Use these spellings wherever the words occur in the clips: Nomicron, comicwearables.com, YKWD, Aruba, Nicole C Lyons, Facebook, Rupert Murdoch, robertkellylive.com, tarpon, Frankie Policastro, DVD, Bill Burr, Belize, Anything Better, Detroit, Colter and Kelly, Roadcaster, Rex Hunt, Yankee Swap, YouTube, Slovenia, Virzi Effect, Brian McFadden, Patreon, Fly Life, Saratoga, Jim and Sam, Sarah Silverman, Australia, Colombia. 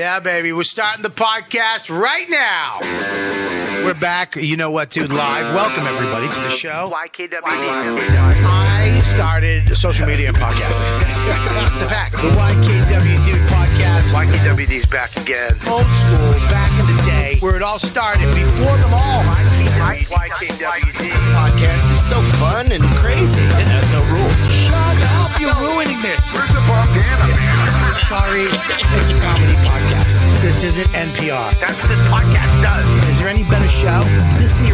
Yeah, baby. We're starting the podcast right now. We're back. You know what, dude? Live. Welcome, everybody, to the show. YKWD. I started social media and podcasting. The back. The YKWD podcast. YKWD's back again. Old school, back in the day, where it all started, before them all. YKWD's podcast is so fun and crazy. It has no rules. Shut up. You're ruining this. Where's the bandana, man? Sorry, it's a comedy podcast. This isn't NPR. That's what this podcast does. Is there any better show? This is the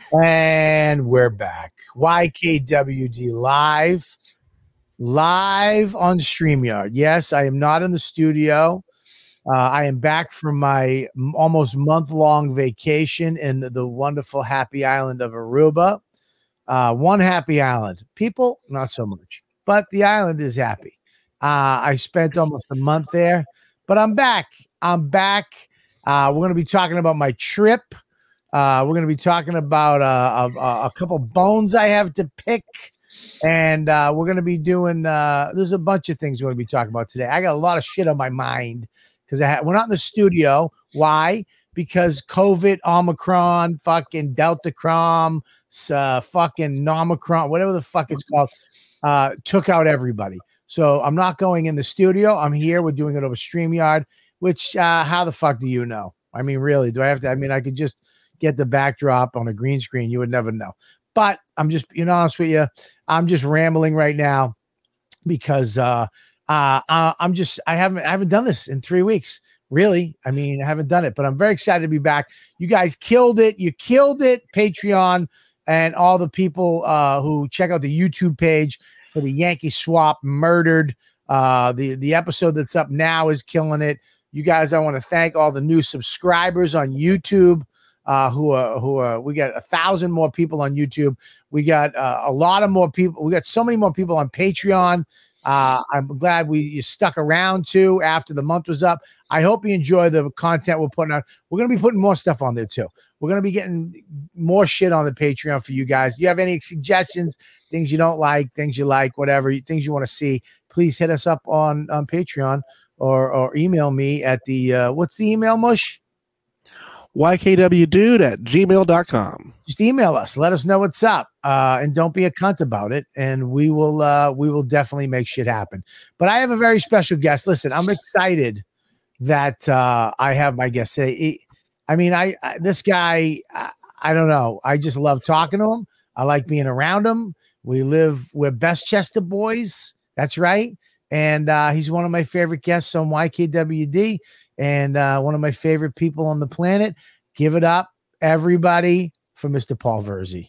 original. And we're back. YKWD live. Live on StreamYard. Yes, I am not in the studio. I am back from my almost month-long vacation in the wonderful happy island of Aruba. One happy island. People, not so much. But the island is happy. I spent almost a month there. But I'm back. I'm back. We're going to be talking about my trip. We're going to be talking about a couple bones I have to pick. And we're going to be doing – there's a bunch of things we're going to be talking about today. I got a lot of shit on my mind. Because we're not in the studio. Why? Because COVID, Omicron, fucking Deltacron, fucking Nomicron, whatever the fuck it's called, took out everybody. So I'm not going in the studio. I'm here. We're doing it over StreamYard, which how the fuck do you know? I mean, really, do I have to? I mean, I could just get the backdrop on a green screen. You would never know. But I'm just, you know, honest with you, I'm just rambling right now because I haven't done this in 3 weeks, really. I mean, I haven't done it, but I'm very excited to be back. You guys killed it. You killed it. Patreon and all the people who check out the YouTube page for the Yankee Swap murdered. The episode that's up now is killing it. You guys, I want to thank all the new subscribers on YouTube. We got 1,000 more people on YouTube. We got a lot of more people. We got so many more people on Patreon. I'm glad you stuck around too after the month was up. I hope you enjoy the content we're putting out. We're going to be putting more stuff on there too. We're going to be getting more shit on the Patreon for you guys. If you have any suggestions, things you don't like, things you like, whatever, things you want to see, please hit us up on Patreon or email me at the what's the email, Mush? YKWDude@gmail.com. Just email us. Let us know what's up. And don't be a cunt about it. And we will definitely make shit happen. But I have a very special guest. Listen, I'm excited that I have my guest today. I don't know. I just love talking to him. I like being around him. We're Bestchester boys. That's right. And he's one of my favorite guests on YKWD and one of my favorite people on the planet. Give it up, everybody, for Mr. Paul Virzi.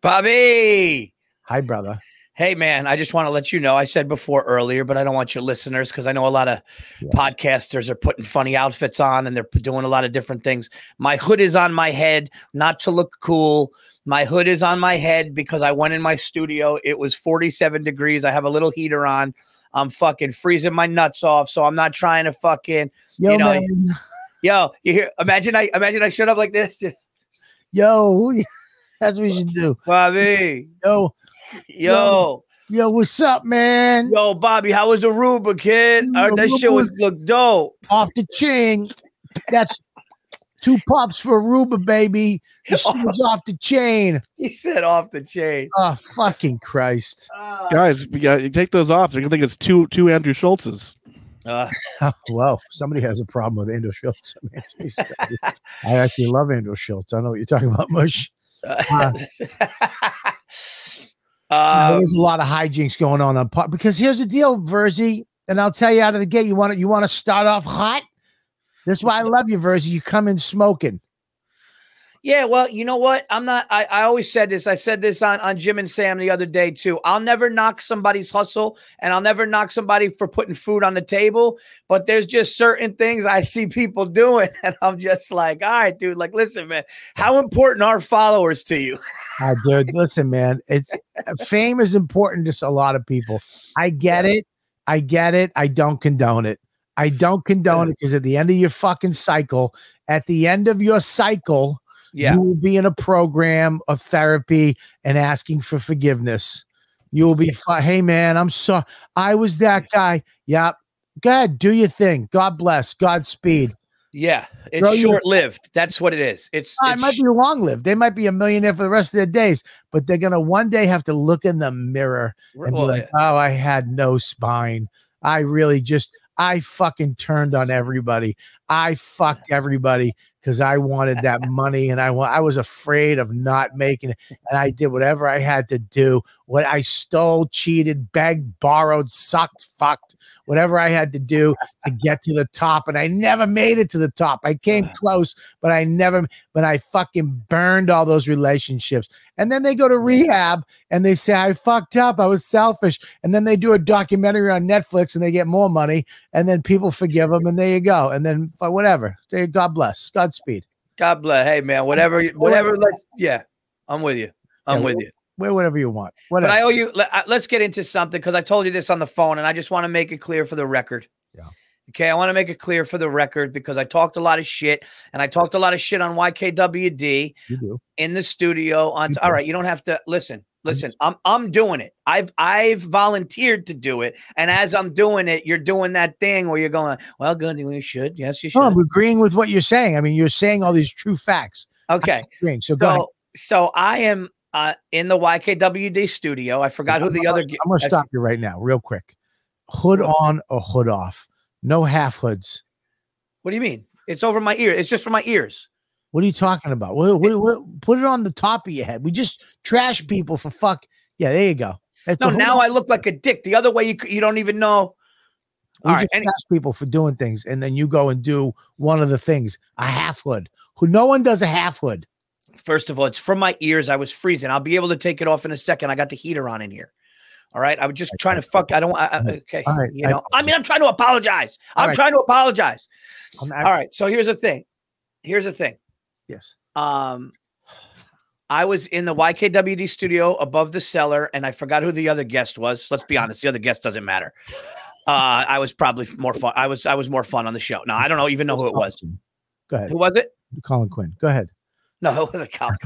Bobby! Hi, brother. Hey, man, I just want to let you know, I said before earlier, but I don't want your listeners because I know a lot of podcasters are putting funny outfits on and they're doing a lot of different things. My hood is on my head, not to look cool. My hood is on my head because I went in my studio. It was 47 degrees. I have a little heater on. I'm fucking freezing my nuts off, so I'm not trying to fucking, yo, you know, man. Yo, you hear? Imagine I showed up like this. Yo, that's what you should do, Bobby. Yo, what's up, man? Yo, Bobby, how was Aruba, kid? Yo, I heard that shit looked dope. Off the chain. That's 2 pops for Aruba, baby. The shit's off the chain. He said off the chain. Oh, fucking Christ. Guys, you take those off. You're going to think it's two Andrew Schultzes. Well, somebody has a problem with Andrew Schultz. I mean, geez, I actually love Andrew Schultz. I know what you're talking about, Mush. There's a lot of hijinks going on because here's the deal, Virzi, and I'll tell you out of the gate, you want to start off hot? That's why I love you, Virzi. You come in smoking. Yeah, well, you know what? I'm not. I always said this. I said this on Jim and Sam the other day, too. I'll never knock somebody's hustle, and I'll never knock somebody for putting food on the table. But there's just certain things I see people doing, and I'm just like, all right, dude. Like, listen, man, how important are followers to you? Dude, listen, man. It's fame is important to a lot of people. I get it. I don't condone it. I don't condone it, because at the end of your fucking cycle, you will be in a program of therapy and asking for forgiveness. You will be fine. Hey, man, I'm sorry. I was that guy. Yep. Go ahead. Do your thing. God bless. Godspeed. Yeah. It's short-lived. That's what it is. It might be long-lived. They might be a millionaire for the rest of their days, but they're going to one day have to look in the mirror and be like, oh, I had no spine. I really just... I fucking turned on everybody. I fucked everybody because I wanted that money, and I was afraid of not making it, and I did whatever I had to do. What I stole, cheated, begged, borrowed, sucked, fucked, whatever I had to do to get to the top, and I never made it to the top. I came close, but I never. But I fucking burned all those relationships, and then they go to rehab and they say I fucked up, I was selfish, and then they do a documentary on Netflix and they get more money. And then people forgive them, and there you go. And then whatever. God bless. Godspeed. God bless. Hey, man, whatever. Yeah, I'm with you. Wear whatever you want. Whatever. But I owe you. Let's get into something, because I told you this on the phone, and I just want to make it clear for the record. Yeah. Okay, I want to make it clear for the record, because I talked a lot of shit, and I talked a lot of shit on YKWD in the studio. All right, you don't have to listen. I'm doing it. I've volunteered to do it, and as I'm doing it, you're doing that thing where you're going, well, good, you should. Yes, you should. I'm agreeing with what you're saying. I mean, you're saying all these true facts. Okay. So I am in the YKWD studio. I forgot who the other. I'm gonna stop you right now, real quick. Hood on or hood off? No half hoods. What do you mean? It's over my ear. It's just for my ears. What are you talking about? Put it on the top of your head. We just trash people for fuck. Yeah, there you go. Now I look like a dick. The other way, you don't even know. Trash people for doing things, and then you go and do one of the things. A half hood. No one does a half hood. First of all, it's from my ears. I was freezing. I'll be able to take it off in a second. I got the heater on in here. All right. I was just trying to fuck. I don't. Okay. All right. I'm trying to apologize. All right. So here's the thing. Yes. I was in the YKWD studio above the cellar, and I forgot who the other guest was. Let's be honest, the other guest doesn't matter. I was probably more fun. I was more fun on the show. No, I don't even know who it was. Go ahead. Who was it? Colin Quinn. Go ahead. No, it wasn't Colin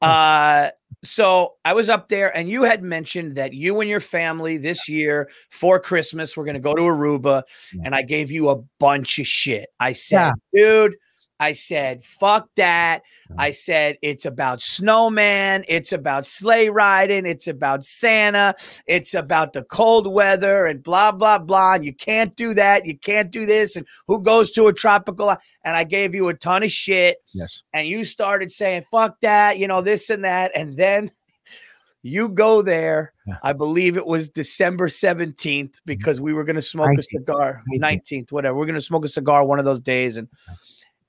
Quinn. So I was up there, and you had mentioned that you and your family this year for Christmas were going to go to Aruba, and I gave you a bunch of shit. I said, dude. I said, fuck that. I said, it's about snowman. It's about sleigh riding. It's about Santa. It's about the cold weather and blah, blah, blah. And you can't do that. You can't do this. And who goes to a tropical? And I gave you a ton of shit. Yes. And you started saying, fuck that, this and that. And then you go there. Yeah. I believe it was December 17th, because we were going to smoke a cigar. 19th, whatever. We're going to smoke a cigar one of those days.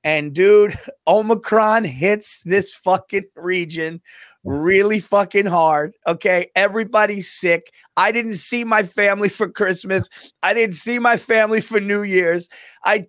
And dude, Omicron hits this fucking region really fucking hard. Okay. Everybody's sick. I didn't see my family for Christmas. I didn't see my family for New Year's. I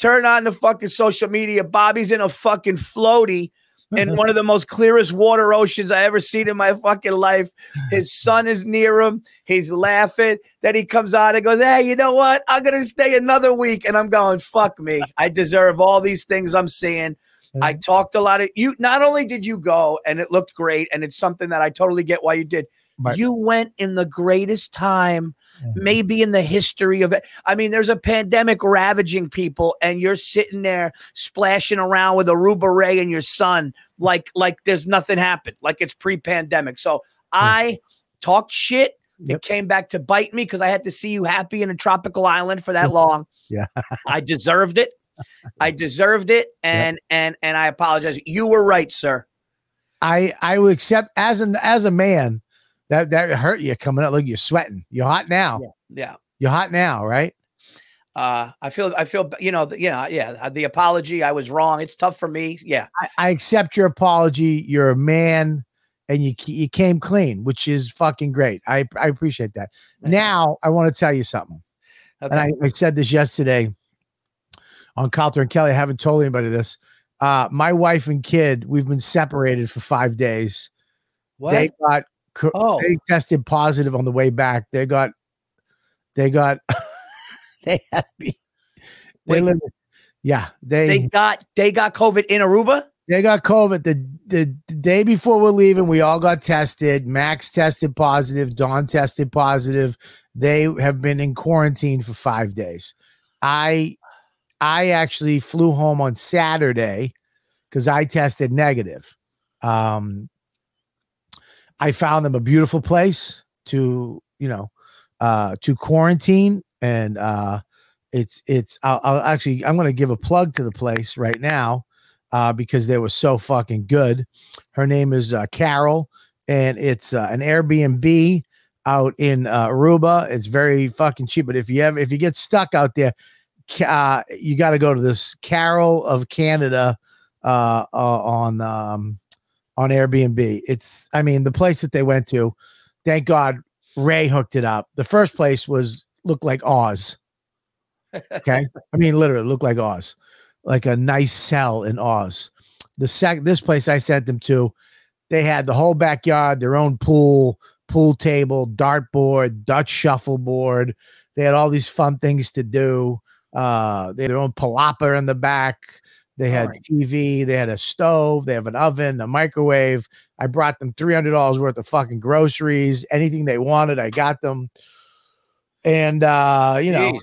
turn on the fucking social media. Bobby's in a fucking floaty in one of the most clearest water oceans I ever seen in my fucking life. His son is near him. He's laughing. Then he comes out and goes, hey, you know what? I'm going to stay another week. And I'm going, fuck me. I deserve all these things I'm seeing. I talked a lot of you. Not only did you go and it looked great, and it's something that I totally get why you did. Right. You went in the greatest time, maybe in the history of it. I mean, there's a pandemic ravaging people, and you're sitting there splashing around with Aruba Ray and your son like there's nothing happened, like it's pre-pandemic. So I talked shit. It came back to bite me, because I had to see you happy in a tropical island for that long. Yeah, I deserved it. And I apologize. You were right, sir. I will accept as a man. That hurt you coming up. Look, you're sweating. You're hot now. Yeah. You're hot now, right? I feel. The apology. I was wrong. It's tough for me. Yeah. I accept your apology. You're a man, and you came clean, which is fucking great. I appreciate that. Now I want to tell you something. Okay. And I said this yesterday on Coulter and Kelly. I haven't told anybody this. My wife and kid. We've been separated for 5 days. What? They tested positive on the way back. They had to be They got COVID in Aruba. They got COVID the day before we're leaving. We all got tested. Max tested positive. Dawn tested positive. They have been in quarantine for 5 days. I actually flew home on Saturday because I tested negative. I found them a beautiful place to quarantine, and I'm going to give a plug to the place right now. Because they were so fucking good. Her name is Carol, and it's an Airbnb out in Aruba. It's very fucking cheap, but if you get stuck out there, you got to go to this Carol of Canada on Airbnb. It's, I mean, the place that they went to, thank God Ray hooked it up. The first place looked like Oz. Okay, I mean, literally looked like Oz. Like a nice cell in Oz. This place I sent them to, they had the whole backyard, their own pool table, dartboard, Dutch shuffleboard. They had all these fun things to do. They had their own palapa in the back. They had TV. They had a stove. They have an oven, a microwave. I brought them $300 worth of fucking groceries. Anything they wanted, I got them. And, they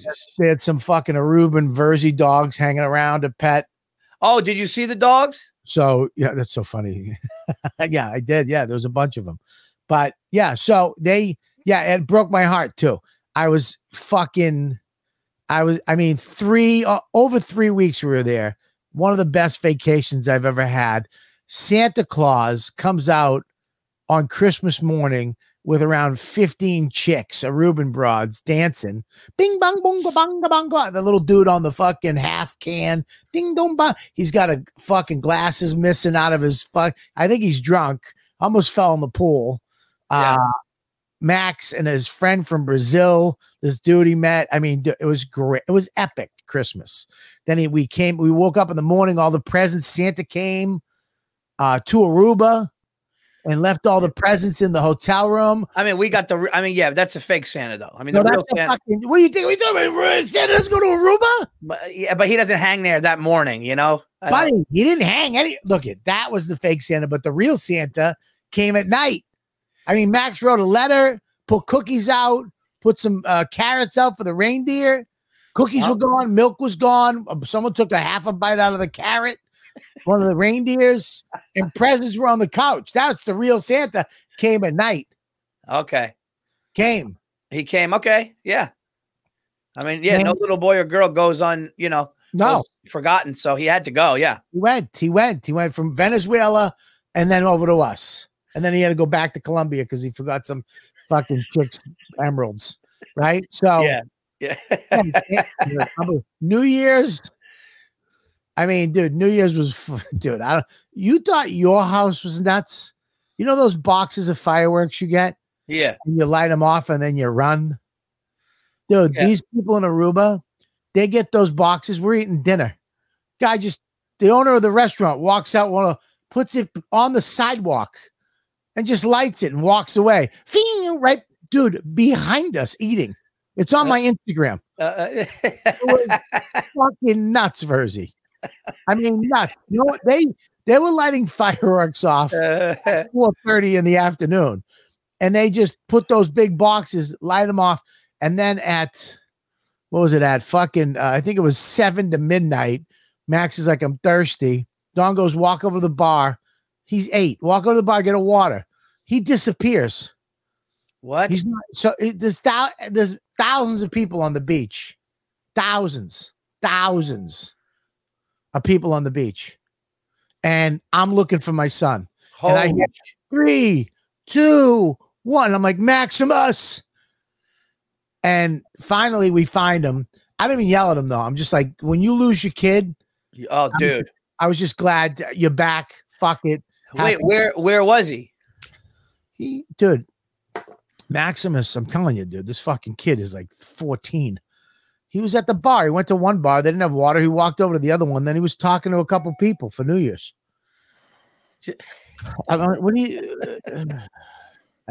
had some fucking Aruban Virzi dogs hanging around, a pet. Oh, did you see the dogs? So, yeah, that's so funny. Yeah, I did. Yeah, there was a bunch of them. But, yeah, so it broke my heart, too. I mean, over 3 weeks we were there. One of the best vacations I've ever had. Santa Claus comes out on Christmas morning with around 15 chicks, Aruban broads, dancing. Bing, bong, bong, bong, bong, bong. The little dude on the fucking half can. Ding, dong, bong. He's got a fucking glasses missing out of his fuck. I think he's drunk. Almost fell in the pool. Yeah. Max and his friend from Brazil, this dude he met. I mean, it was great. It was epic Christmas. Then we woke up in the morning, all the presents. Santa came to Aruba and left all the presents in the hotel room. I mean, that's a fake Santa, though. I mean, the real Santa. What do you think we talking about? Santa doesn't go to Aruba? But he doesn't hang there that morning, you know? Buddy, he didn't hang any. Look, that was the fake Santa, but the real Santa came at night. I mean, Max wrote a letter, put cookies out, put some carrots out for the reindeer. Cookies were gone. Milk was gone. Someone took a half a bite out of the carrot. One of the reindeers, and presents were on the couch. That's the real Santa. Came at night. Okay. He came. Okay. Yeah. I mean, yeah, no little boy or girl goes on, forgotten. So he had to go. Yeah. He went from Venezuela and then over to us. And then he had to go back to Colombia because he forgot some fucking chick's emeralds. Right. So yeah. New Year's. I mean, dude, New Year's was, dude, you thought your house was nuts? You know those boxes of fireworks you get? Yeah. And you light them off and then you run? Dude, These people in Aruba, they get those boxes. We're eating dinner. Guy the owner of the restaurant walks out, puts it on the sidewalk and just lights it and walks away. Right, dude, behind us eating. It's on my Instagram. It was fucking nuts, Virzi. I mean, nuts. You know what? They were lighting fireworks off at 4:30 in the afternoon, and they just put those big boxes, light them off, and then at I think it was 7 to midnight. Max is like, I'm thirsty. Don goes, walk over to the bar. He's 8. Walk over to the bar, get a water. He disappears. What? He's not. So there's thousands of people on the beach. Thousands of people on the beach. And I'm looking for my son. And I hear 3, 2, 1. I'm like, Maximus. And finally we find him. I don't even yell at him though. I'm just like, when you lose your kid. Oh, dude. I was just glad you're back. Fuck it. Wait, where was he? Dude. Maximus, I'm telling you, dude, this fucking kid is like 14. He was at the bar. He went to one bar. They didn't have water. He walked over to the other one. Then he was talking to a couple people for New Year's. I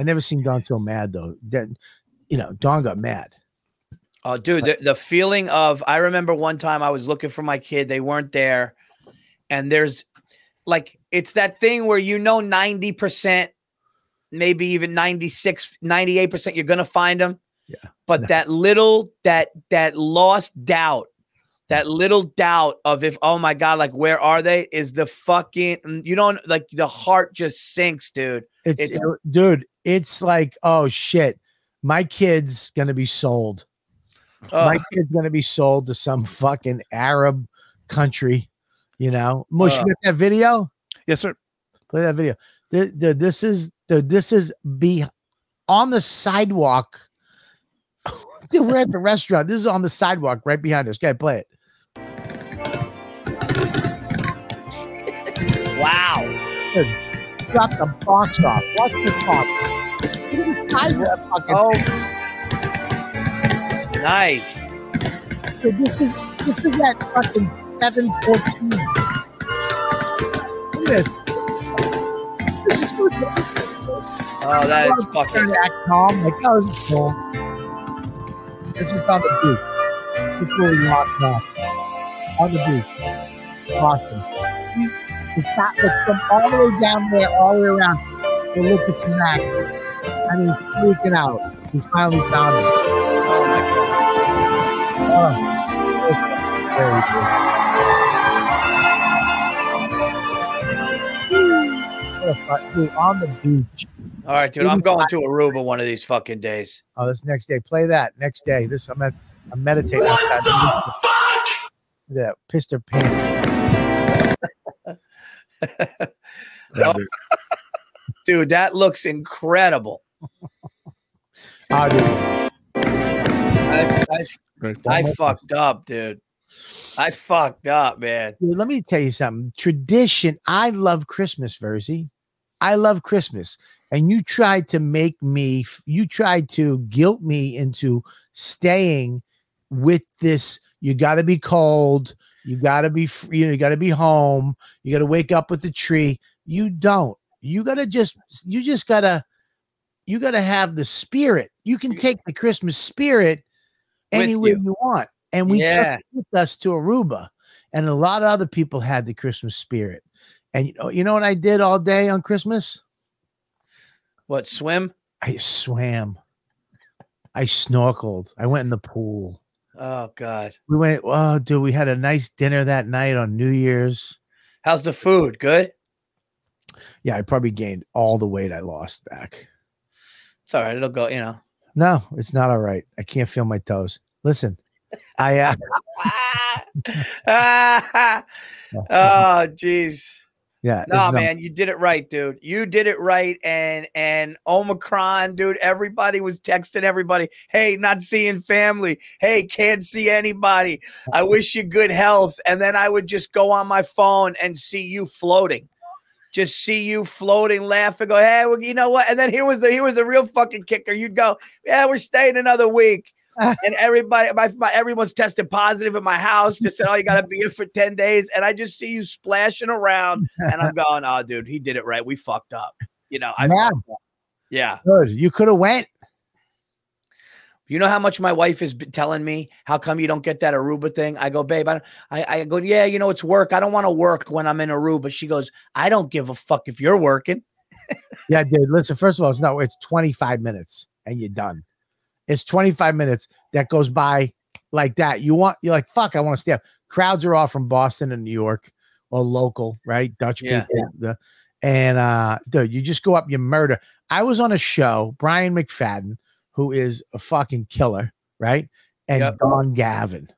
never seen Don so mad, though. Don got mad. Dude, the feeling of, I remember one time I was looking for my kid, they weren't there. And there's like, it's that thing where, you know, 90%, maybe even 96, 98%, you're going to find them. Yeah. But that little, that lost doubt, that little doubt of if, oh my God, like, where are they, is the fucking, you don't, like, the heart just sinks, dude. It's like, oh shit, my kid's going to be sold. My kid's going to be sold to some fucking Arab country, you know. Mush, you get that video? Yes, sir. Play that video. This is be on the sidewalk. We're at the restaurant. This is on the sidewalk right behind us. Okay, play it. Wow. Drop the box off. Watch the box. Get inside that fucking thing. Nice. So this is that fucking 714. Look at this. This is so different. Oh, that is fucking calm. Like, that was cool. This is on the beach. Before we walk back. On the beach. Boston. It's not like from all the way down there, all the way around. They look at the map. And he's freaking out. He's finally found it. Dude, on the beach. All right, dude. I'm going to Aruba one of these fucking days. Oh, this next day. Play that next day. This I'm meditating. What the fuck? Yeah, pissed her pants. Oh, dude, that looks incredible. Oh, dude. I fucked up, dude. I fucked up, man. Dude, let me tell you something. Tradition. I love Christmas, Virzi. I love Christmas. And you tried to make me, you tried to guilt me into staying with this. You got to be cold. You got to be free. You got to be home. You got to wake up with the tree. You don't. You got to have the spirit. You can take the Christmas spirit anywhere you want. And we took it with us to Aruba, and a lot of other people had the Christmas spirit. And you know what I did all day on Christmas? What, swim? I swam. I snorkeled. I went in the pool. Oh God. We had a nice dinner that night on New Year's. How's the food? Good? Yeah, I probably gained all the weight I lost back. It's all right. It'll go, you know. No, it's not all right. I can't feel my toes. Listen, oh, geez. Yeah. No, man, you did it right, dude. You did it right. And Omicron, dude, everybody was texting everybody. Hey, not seeing family. Hey, can't see anybody. I wish you good health. And then I would just go on my phone and see you floating. Just see you floating, laugh, and go, hey, well, you know what? And then here was the real fucking kicker. You'd go, yeah, we're staying another week. And everybody, everyone's tested positive at my house. Just said, oh, you got to be in for 10 days. And I just see you splashing around. And I'm going, oh, dude, he did it right. We fucked up. You know, yeah. Good. You could have went. You know how much my wife is telling me, how come you don't get that Aruba thing? I go, babe, I go, yeah, you know, it's work. I don't want to work when I'm in Aruba. She goes, I don't give a fuck if you're working. Yeah, dude. Listen, first of all, it's 25 minutes and you're done. It's 25 minutes that goes by like that. You're like, fuck, I want to stay up. Crowds are all from Boston and New York or local, right? Dutch people. Yeah. And dude, you just go up, you murder. I was on a show, Brian McFadden, who is a fucking killer, right? And Don Gavin.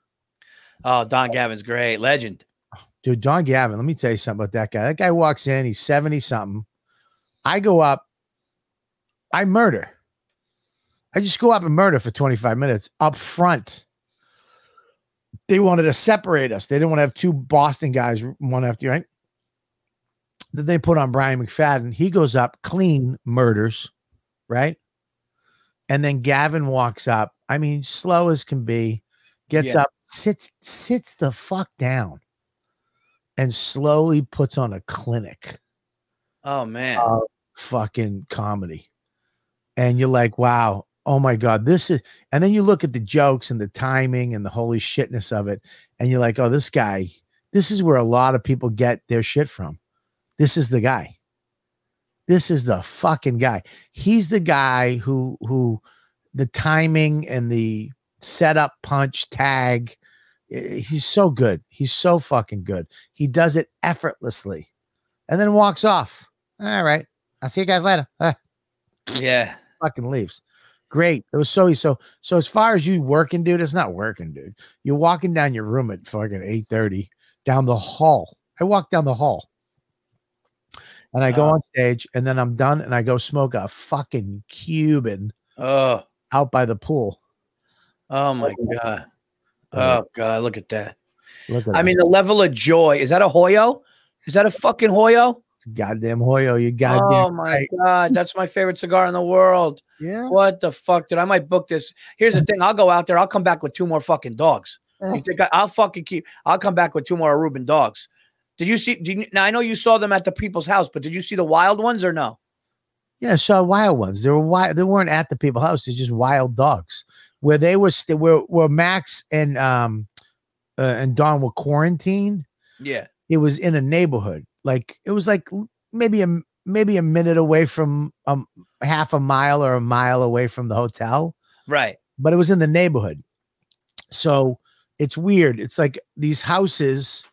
Oh, Don Gavin's great. Legend. Dude, Don Gavin, let me tell you something about that guy. That guy walks in, he's 70-something. I go up, I murder. I just go up and murder for 25 minutes up front. They wanted to separate us. They didn't want to have two Boston guys, one after, right? Then they put on Brian McFadden. He goes up, clean, murders, right? And then Gavin walks up. I mean, slow as can be, gets up, sits the fuck down, and slowly puts on a clinic. Oh man, fucking comedy. And you're like, wow, oh my God, this is, and then you look at the jokes and the timing and the holy shitness of it. And you're like, oh, this guy, this is where a lot of people get their shit from. This is the guy. This is the fucking guy. He's the guy who the timing and the setup, punch, tag. He's so good. He's so fucking good. He does it effortlessly and then walks off. All right. I'll see you guys later. Yeah. Fucking leaves. Great. It was so easy. So as far as you working, dude, it's not working, dude. You're walking down your room at fucking 8:30 down the hall. I walk down the hall and I go on stage and then I'm done and I go smoke a fucking Cuban out by the pool. Oh my God. Oh God. Look at that. Look at I that. Mean, the level of joy. Is that a Hoyo? Is that a fucking Hoyo? Goddamn Hoyo, you goddamn. Oh my right. God, that's my favorite cigar in the world. Yeah. What the fuck, dude? I might book this. Here's the thing: I'll go out there. I'll come back with 2 more fucking dogs. You think I'll fucking keep? I'll come back with 2 more Aruban dogs. Did you see? Now I know you saw them at the people's house, but did you see the wild ones or no? Yeah, I saw wild ones. They were wild. They weren't at the people's house. They're just wild dogs. Where they were, where Max and Don were quarantined. Yeah, it was in a neighborhood. Like it was like maybe a minute away from half a mile or a mile away from the hotel. Right. But it was in the neighborhood. So it's weird. It's like these houses,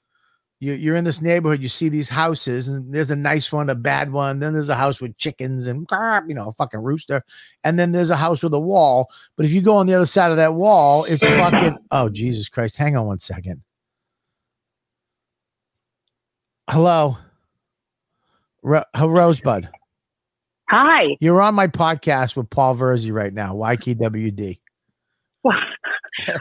you're in this neighborhood, you see these houses and there's a nice one, a bad one. Then there's a house with chickens and, you know, a fucking rooster. And then there's a house with a wall. But if you go on the other side of that wall, it's fucking, oh, Jesus Christ. Hang on one second. Hello, Rosebud. Hi. You're on my podcast with Paul Virzi right now, YKWD. Well,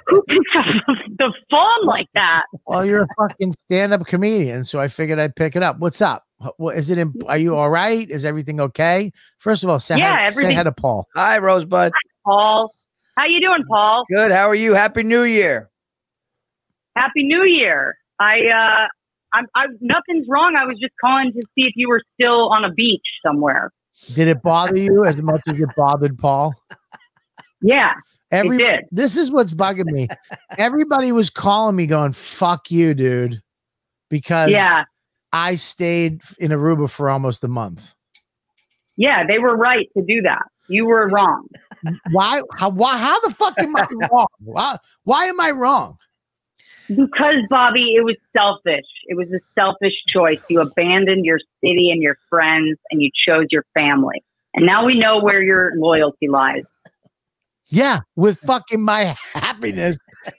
who picks up the phone like that? Well, you're a fucking stand-up comedian, so I figured I'd pick it up. What's up? Is it? Are you all right? Is everything okay? First of all, say hi to Paul. Hi, Rosebud. Hi, Paul. How you doing, Paul? Good. How are you? Happy New Year. Happy New Year. Nothing's wrong. I was just calling to see if you were still on a beach somewhere. Did it bother you as much as it bothered Paul? Yeah, it did. This is what's bugging me. Everybody was calling me going, fuck you, dude. Because I stayed in Aruba for almost a month. Yeah, they were right to do that. You were wrong. How the fuck am I wrong? Why am I wrong? Because, Bobby, it was selfish. It was a selfish choice. You abandoned your city and your friends, and you chose your family. And now we know where your loyalty lies. Yeah, with fucking my happiness.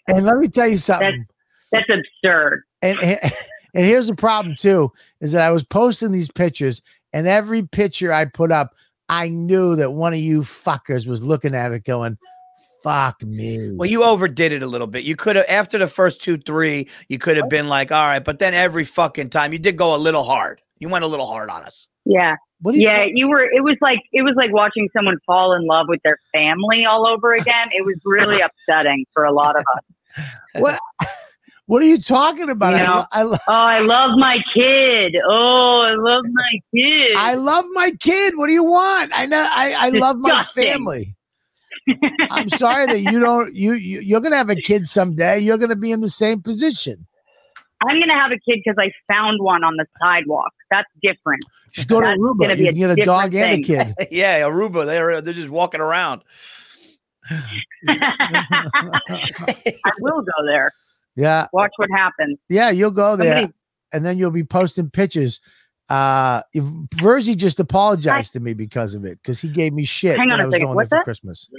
And let me tell you something. That's absurd. And here's the problem, too, is that I was posting these pictures, and every picture I put up, I knew that one of you fuckers was looking at it going, fuck me. Well, you overdid it a little bit. You could have, after the first 2, 3, you could have been like, all right, but then every fucking time you did go a little hard. You went a little hard on us. Yeah. It was like watching someone fall in love with their family all over again. It was really upsetting for a lot of us. What are you talking about? You know, I love my kid. Oh, I love my kid. I love my kid. What do you want? I know. I love my family. I'm sorry that you don't. You're gonna have a kid someday. You're gonna be in the same position. I'm gonna have a kid because I found one on the sidewalk. That's different. Just go to Aruba. You can get a dog and a kid. Yeah, Aruba. They're just walking around. I will go there. Yeah. Watch what happens. Yeah, you'll go there, and then you'll be posting pictures. Virzi just apologized to me because of it, because he gave me shit when I was going there for Christmas.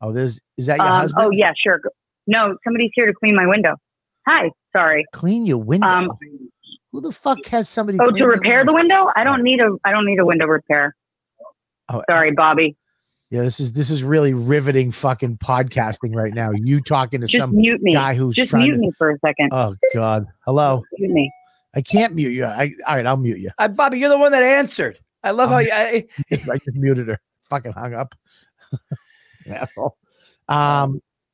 Oh, is that your husband? Oh yeah, sure. No, somebody's here to clean my window. Hi, sorry. Clean your window. Who the fuck has somebody? Oh, to repair the window? I don't need a window repair. Oh, sorry, Bobby. Yeah, this is really riveting fucking podcasting right now. You talking to just some guy who's just trying mute me for a second. Oh God, hello. Just mute me. I can't mute you. All right, I'll mute you. Bobby, you're the one that answered. I love how you... I just muted her. Fucking hung up.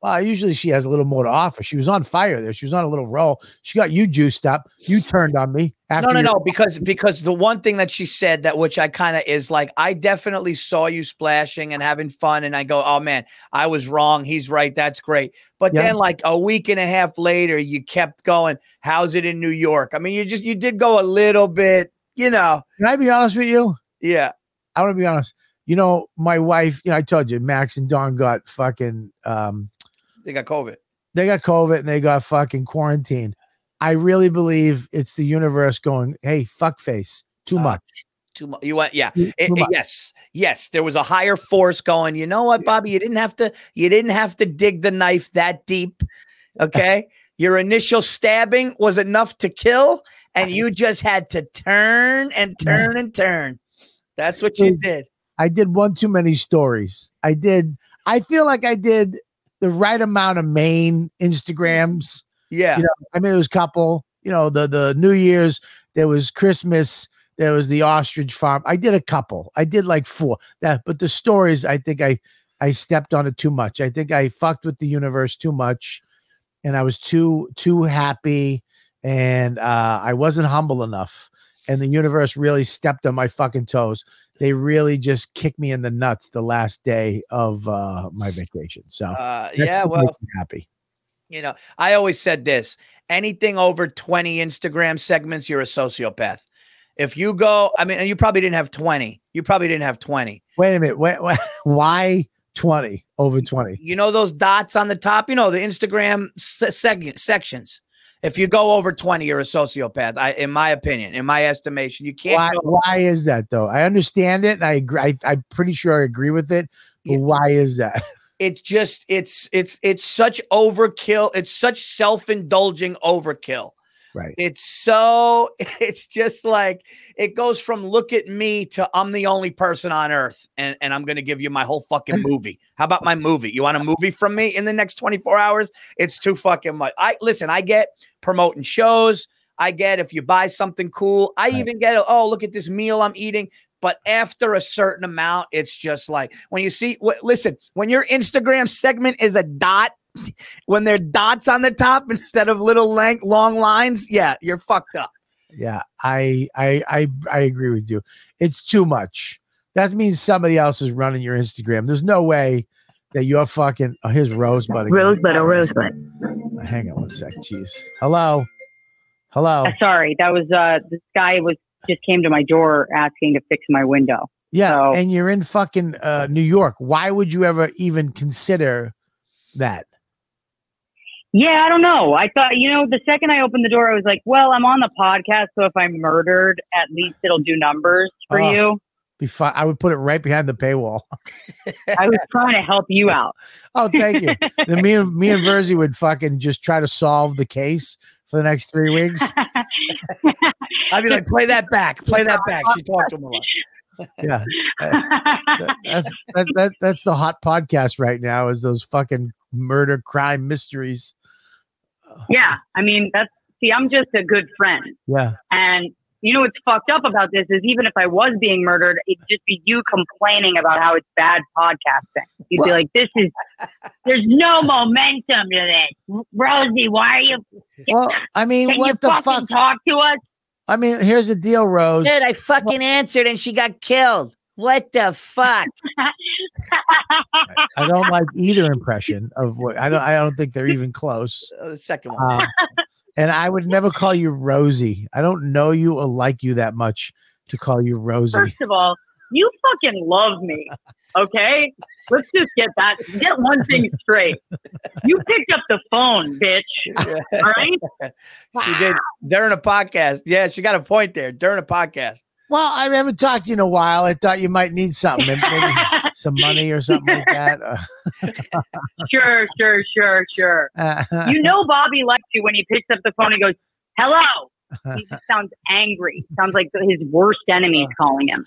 Well, usually she has a little more to offer. She was on fire there. She was on a little roll. She got you juiced up. You turned on me. No. Because the one thing that she said that which I kind of is like, I definitely saw you splashing and having fun. And I go, oh, man, I was wrong. He's right. That's great. But then like a week and a half later, you kept going. How's it in New York? I mean, you did go a little bit, you know. Can I be honest with you? Yeah. I want to be honest. You know, my wife, I told you, Max and Dawn got fucking they got COVID. They got COVID and they got fucking quarantined. I really believe it's the universe going, hey, fuckface, too much. Too much. You went, yeah. Yes. There was a higher force going, you know what, Bobby, you didn't have to dig the knife that deep. Okay. Your initial stabbing was enough to kill, and you just had to turn and turn and turn. That's what you did. I did one too many stories. I feel like I did the right amount of main Instagrams. Yeah. I mean, it was a couple, the New Year's, there was Christmas, there was the ostrich farm. I did a couple. I did like four. But the stories, I think I stepped on it too much. I think I fucked with the universe too much, and I was too happy, and I wasn't humble enough. And the universe really stepped on my fucking toes. They really just kicked me in the nuts the last day of my vacation. So happy. I always said this: anything over 20 Instagram segments, you're a sociopath. If you go, I mean, and you probably didn't have 20. Wait a minute. Why 20 over 20? You know those dots on the top? The Instagram sections. If you go over 20, you're a sociopath. In my opinion, in my estimation, you can't. Why is that though? I understand it, and I agree. I'm pretty sure I agree with it. But why is that? It's just it's such overkill. It's such self-indulging overkill. Right. It's just like it goes from look at me to I'm the only person on earth, and I'm going to give you my whole fucking movie. How about my movie? You want a movie from me in the next 24 hours? It's too fucking much. I get promoting shows. I get if you buy something cool. Even get, oh, look at this meal I'm eating. But after a certain amount, it's just like when you see, listen, when your Instagram segment is a dot, when there are dots on the top instead of little long lines, yeah, you're fucked up. Yeah, I agree with you. It's too much. That means somebody else is running your Instagram. There's no way that you're fucking. Oh, here's Rosebud. Rosebud. Hang on one sec. Jeez. Hello. Sorry, that was this guy just came to my door asking to fix my window. Yeah, so. And you're in fucking New York. Why would you ever even consider that? Yeah, I don't know. I thought, the second I opened the door, I was like, well, I'm on the podcast, so if I'm murdered, at least it'll do numbers for you. Be fine. I would put it right behind the paywall. I was trying to help you out. Oh, thank you. Then me and Virzi would fucking just try to solve the case for the next 3 weeks. I'd be like, play that back. Play that back. She talked to him a lot. Yeah, that's the hot podcast right now is those fucking murder crime mysteries. Yeah, I mean I'm just a good friend. Yeah, and what's fucked up about this is even if I was being murdered, it'd just be you complaining about how it's bad podcasting. You'd be like, there's no momentum to this, Rosie. Why are you? Well, I mean, can what you the fuck? Talk to us. I mean, here's the deal, Rose. Dude, I fucking answered and she got killed. What the fuck? I don't like either impression of what I don't think they're even close. The second one. And I would never call you Rosie. I don't know you or like you that much to call you Rosie. First of all, you fucking love me. Okay? Let's just get one thing straight. You picked up the phone, bitch. All right? She did during a podcast. Yeah, she got a point there during a podcast. Well, I haven't talked to you in a while. I thought you might need something. Maybe some money or something like that. Sure. Bobby likes you when he picks up the phone and goes, hello. He just sounds angry. Sounds like his worst enemy is calling him.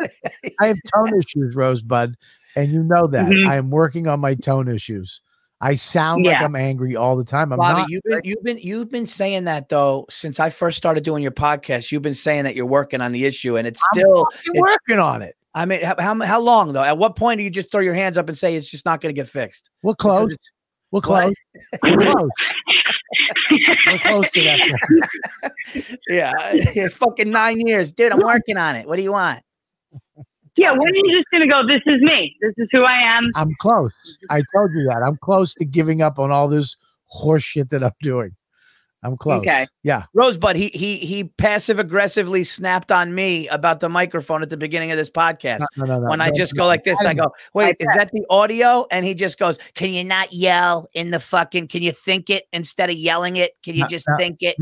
I have tone issues, Rosebud, and you know that. Mm-hmm. I am working on my tone issues. I sound like I'm angry all the time. Bobby, you've been saying that though since I first started doing your podcast. You've been saying that you're working on the issue, and I'm working on it. I mean, how long though? At what point do you just throw your hands up and say it's just not going to get fixed? We're close. We're close. We're close to that point. Yeah. Fucking 9 years. Dude, I'm working on it. What do you want? Yeah, when are you just going to go, this is me. This is who I am. I'm close. I told you that. I'm close to giving up on all this horse shit that I'm doing. I'm close. Okay. Yeah. Rosebud, he passive aggressively snapped on me about the microphone at the beginning of this podcast. No, when I just go like this, I go, wait, is that the audio? And he just goes, can you not yell in the fucking, can you think it instead of yelling it? Can you just think it?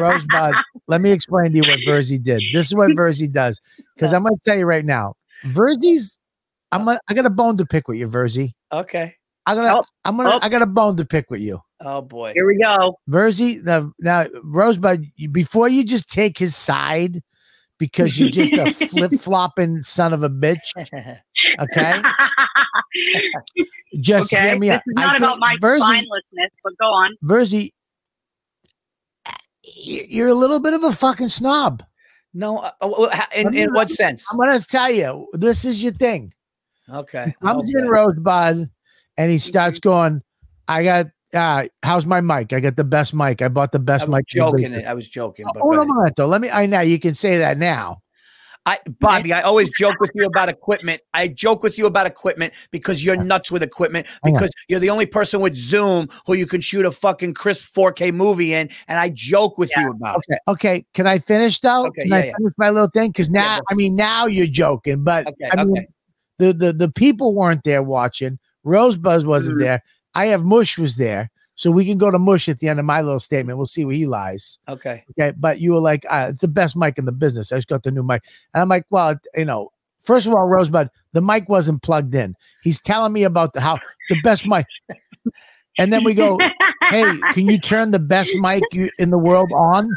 Rosebud, let me explain to you what Virzi did. This is what Virzi does. Because I'm going to tell you right now, I got a bone to pick with you, Virzi. Okay. I got a bone to pick with you. Oh boy! Here we go, Virzi. Now, Rosebud, before you just take his side because you're just a flip flopping son of a bitch. Okay. Just okay. Hear me out. This is not about my mindlessness, but go on, Virzi. You're a little bit of a fucking snob. No, in what sense? I'm gonna tell you. This is your thing. Okay. I'm in Rosebud, and he starts going, I got. How's my mic? I got the best mic. I bought the best mic. I was joking. But hold on a minute, though. Now you can say that now. Bobby, I always joke with you about equipment. I joke with you about equipment because you're nuts with equipment because you're the only person with Zoom who you can shoot a fucking crisp 4K movie in. And I joke with you about it. Okay. Can I finish though? Okay, can I finish my little thing? Because now, now you're joking, but the people weren't there watching. Rosebud wasn't there. I have Mush was there, so we can go to Mush at the end of my little statement. We'll see where he lies. Okay. But you were like, it's the best mic in the business. I just got the new mic. And I'm like, well, first of all, Rosebud, the mic wasn't plugged in. He's telling me about the best mic. And then we go, hey, can you turn the best mic in the world on?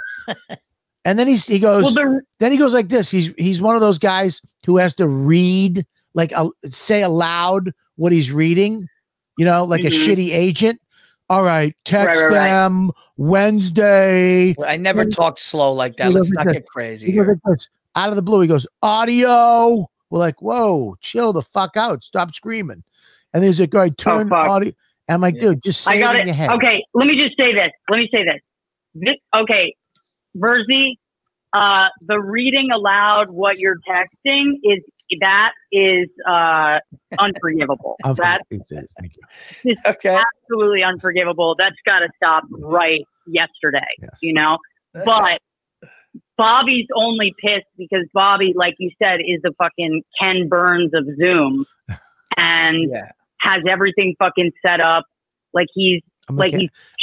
And then he goes, then he goes like this. He's one of those guys who has to read, like say aloud what he's reading. Like a shitty agent. All right, text them Wednesday. Well, I never talked slow like that. Let's not get crazy. Out of the blue, he goes, audio. We're like, whoa, chill the fuck out. Stop screaming. And there's a guy, turn audio. And I'm like, dude, just say it in your head. Okay, let me just say this. Okay, Virzi, the reading aloud what you're texting is that is unforgivable. Okay. Absolutely unforgivable. That's got to stop right yesterday, But Bobby's only pissed because Bobby, like you said, is the fucking Ken Burns of Zoom and has everything fucking set up. Like he's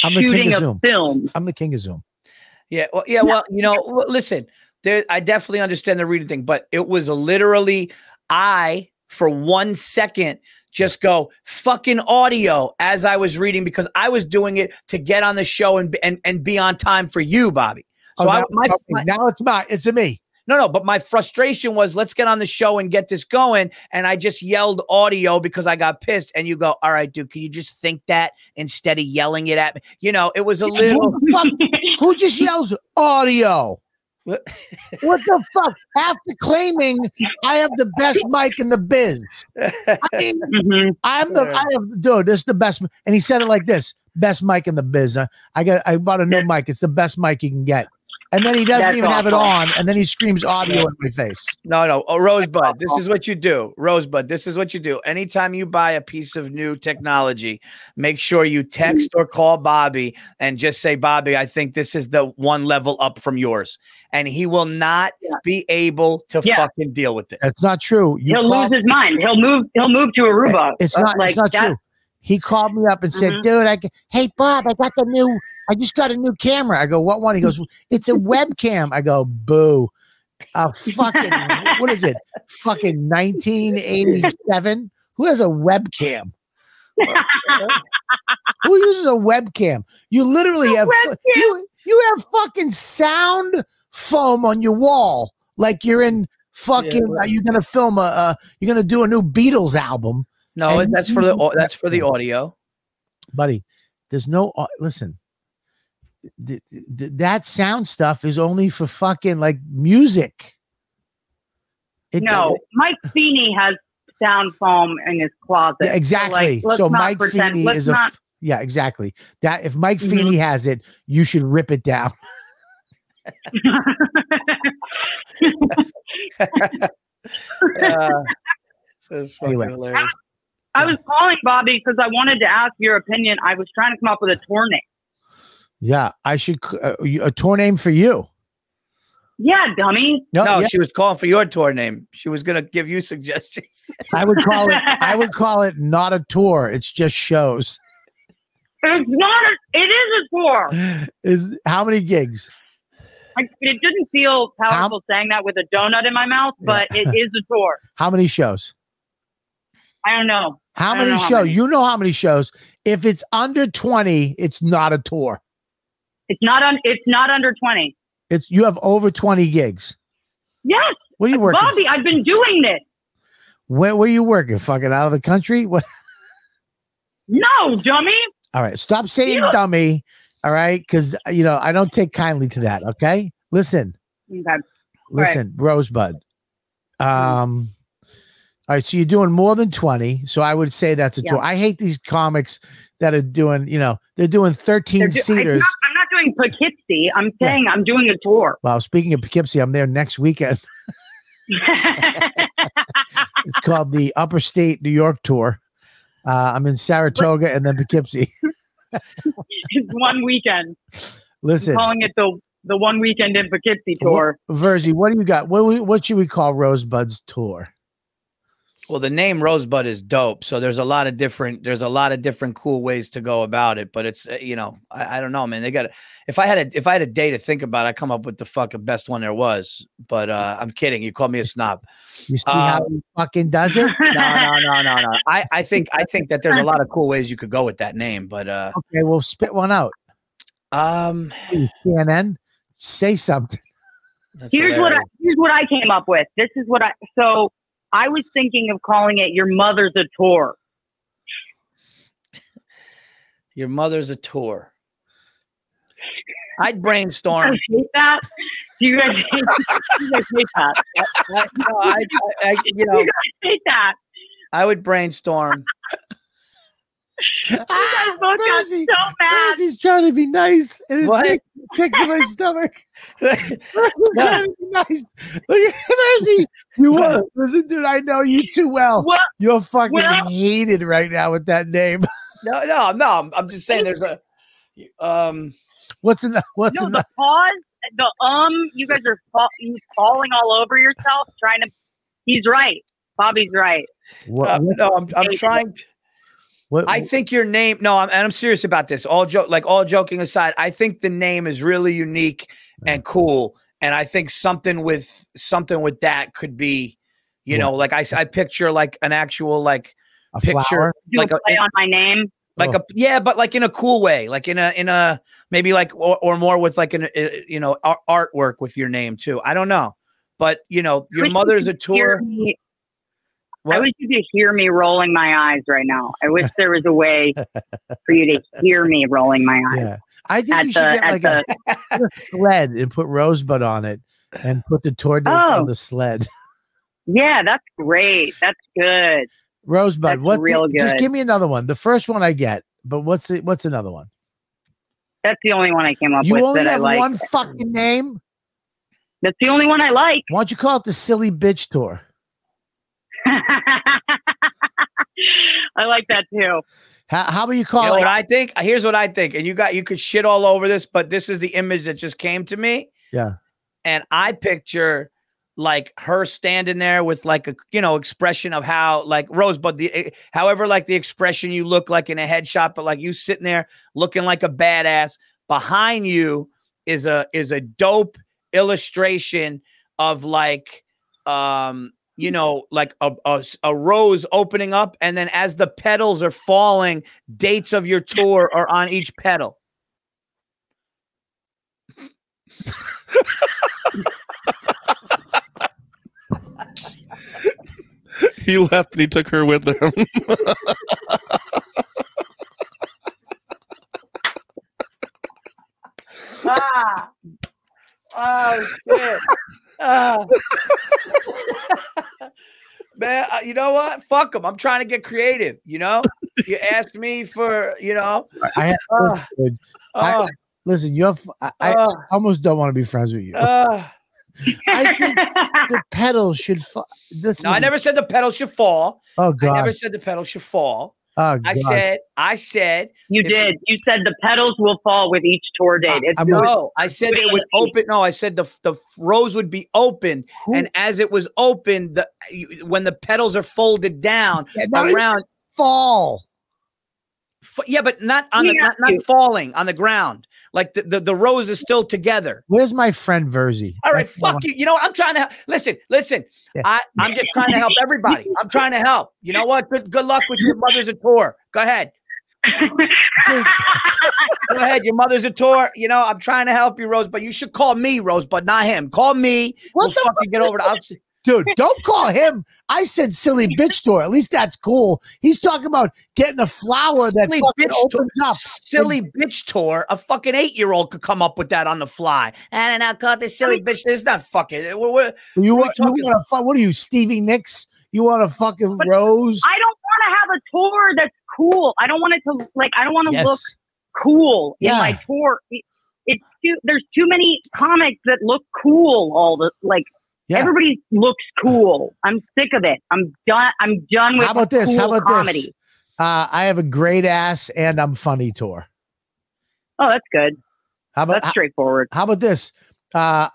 shooting a film. I'm the king of Zoom. Yeah. Well, listen. I definitely understand the reading thing, but it was literally, I, for 1 second, just go fucking audio as I was reading because I was doing it to get on the show and be on time for you, Bobby. So now it's me. No, but my frustration was, let's get on the show and get this going. And I just yelled audio because I got pissed. And you go, all right, dude, can you just think that instead of yelling it at me? It was a little. Who just yells audio? What the fuck? After claiming I have the best mic in the biz. This is the best. And he said it like this, best mic in the biz. I bought a new mic. It's the best mic you can get. And then he doesn't have it on. And then he screams audio in my face. No. Oh, Rosebud, this is what you do. Anytime you buy a piece of new technology, make sure you text or call Bobby and just say, Bobby, I think this is the one level up from yours. And he will not be able to fucking deal with it. That's not true. He'll lose his mind. He'll move to Aruba. It's not true. He called me up and said, dude, hey, Bob, I just got a new camera. I go, what one? He goes, it's a webcam. I go, boo. Fucking, what is it? Fucking 1987? Who has a webcam? Who uses a webcam? You literally have fucking sound foam on your wall. Like you're in fucking, you're going to film you're going to do a new Beatles album. No, that's for the audio, buddy. There's no listen. That sound stuff is only for fucking like music. Mike Feeney has down foam in his closet. Yeah, exactly. So, Mike Feeney is not, yeah, exactly. That if Mike Feeney has it, you should rip it down. That's fucking hilarious. I was calling Bobby because I wanted to ask your opinion. I was trying to come up with a tour name. Yeah, I should a tour name for you. Yeah, dummy. No, she was calling for your tour name. She was gonna give you suggestions. I would call it not a tour. It's just shows. It is a tour. Is how many gigs? It didn't feel powerful saying that with a donut in my mouth, but it is a tour. How many shows? I don't know. How many shows? You know how many shows? If it's under 20, it's not a tour. It's not under 20. You have over 20 gigs. Yes. What are you working? Bobby, I've been doing this. Where were you working? Fucking out of the country? What? No, dummy. All right, stop saying dummy. All right, because I don't take kindly to that. Okay, listen, right. Rosebud. All right, so you're doing more than 20. So I would say that's a tour. I hate these comics that are doing, they're doing 13-seaters. I'm not doing Poughkeepsie. I'm saying I'm doing a tour. Well, speaking of Poughkeepsie, I'm there next weekend. It's called the Upper State New York Tour. I'm in Saratoga and then Poughkeepsie. It's one weekend. Listen, I'm calling it the one weekend in Poughkeepsie tour. Virzi, what do you got? What should we call Rosebud's tour? Well, the name Rosebud is dope. So there's a lot of different cool ways to go about it. But it's I don't know, man. They got to, if I had a day to think about, I'd come up with the fucking best one there was. But I'm kidding. You called me a snob. You see how he fucking does it? No. I think that there's a lot of cool ways you could go with that name. But okay, we'll spit one out. CNN, say something. Here's what I came up with. This is what I was thinking of calling it Your Mother's a Tour. Your Mother's a Tour. I'd brainstorm. Do you guys hate that? Do you guys hate that? I would brainstorm. Virzi, so mad. Virzi's trying to be nice and it's ticked to my stomach. Trying to be nice. Look at Virzi. You were. Listen, dude, I know you too well. What? You're fucking hated right now with that name. No. I'm just saying there's a what's in the pause? The you guys are falling all over yourself trying to he's right. Bobby's right. I'm trying to I think your name. No, I'm serious about this. All joking aside, I think the name is really unique and cool, and I think something with that could be, I picture like an actual like a picture, flower? Like a play on my name, like but like in a cool way, like in a maybe like or more with like an artwork with your name too. I don't know, but your mother's a tour. I wish you could hear me rolling my eyes right now. I wish there was a way for you to hear me rolling my eyes. Yeah. I think you should get a sled and put Rosebud on it and put the tour dates on the sled. Yeah, that's great. That's good. Rosebud, that's good. Just give me another one. The first one I get, but what's another one? That's the only one I came up with. You only have one fucking name? That's the only one I like. Why don't you call it the Silly Bitch Tour? I like that too. How about you call it? What I think? Here's what I think. And you could shit all over this, but this is the image that just came to me. Yeah. And I picture like her standing there with like a expression of how like Rosebud, however like the expression you look like in a headshot, but like you sitting there looking like a badass. Behind you is a dope illustration of like like a rose opening up, and then as the petals are falling, dates of your tour are on each petal. He left and he took her with him. Oh, shit. man, you know what? Fuck them. I'm trying to get creative. You know, you asked me for, you know, listen, you have, I almost don't want to be friends with you. I think the pedal should fall. No, I never said the pedal should fall. Oh, God. I never said the pedal should fall. Oh, God. I said. You did. You said the pedals will fall with each tour date. I said it would open. No, I said the rows would be open. Ooh. And as it was open, when the pedals are folded down around. Fall. Yeah, but not on not falling on the ground. Like the rows are still together. Where's my friend Virzi? All right, fuck you. You know what? I'm trying to help. Listen. Yeah. I'm just trying to help everybody. I'm trying to help. You know what? Good luck with your mother's a tour. Go ahead. Go ahead. Your mother's a tour. You know, I'm trying to help you, Rose, but you should call me, Rose, but not him. Call me. What we'll the fucking get over to outside. Dude, don't call him. I said silly bitch tour. At least that's cool. He's talking about getting a flower silly that bitch opens tour. Up. Silly bitch tour. A fucking 8-year-old could come up with that on the fly. And I caught this silly bitch. It's not fucking. What are you, Stevie Nicks? You want a fucking Rose? I don't want to have a tour that's cool. I don't want it to look cool in my tour. There's too many comics that look cool all the . Yeah. Everybody looks cool. I'm sick of it. I'm done with How about this? Cool How about comedy. This? I have a great ass and I'm funny tour. Oh, that's good. How about that's straightforward? How about this? I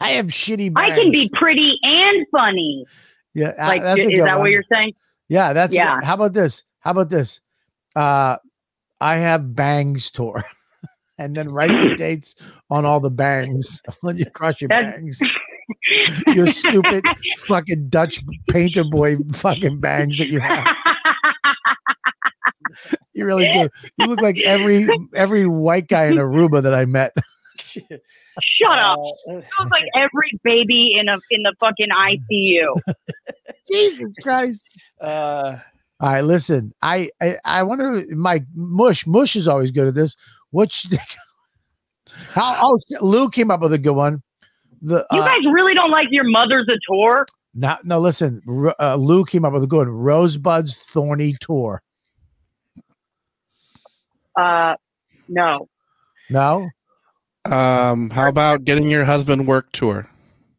have shitty bangs. I can be pretty and funny. Yeah, is that what you're saying? Yeah, that's good. How about this? I have bangs tour, and then write the dates on all the bangs when you crush your bangs. Your stupid fucking Dutch painter boy fucking bangs that you have. You really do. You look like every white guy in Aruba that I met. Shut up. You look like every baby in the fucking ICU. Jesus Christ. All right, listen. I wonder, Mike, Mush is always good at this. Lou came up with a good one. You guys really don't like your mother's a tour? No, listen. Lou came up with a good Rosebud's Thorny Tour. No. No? How about Getting Your Husband Work Tour?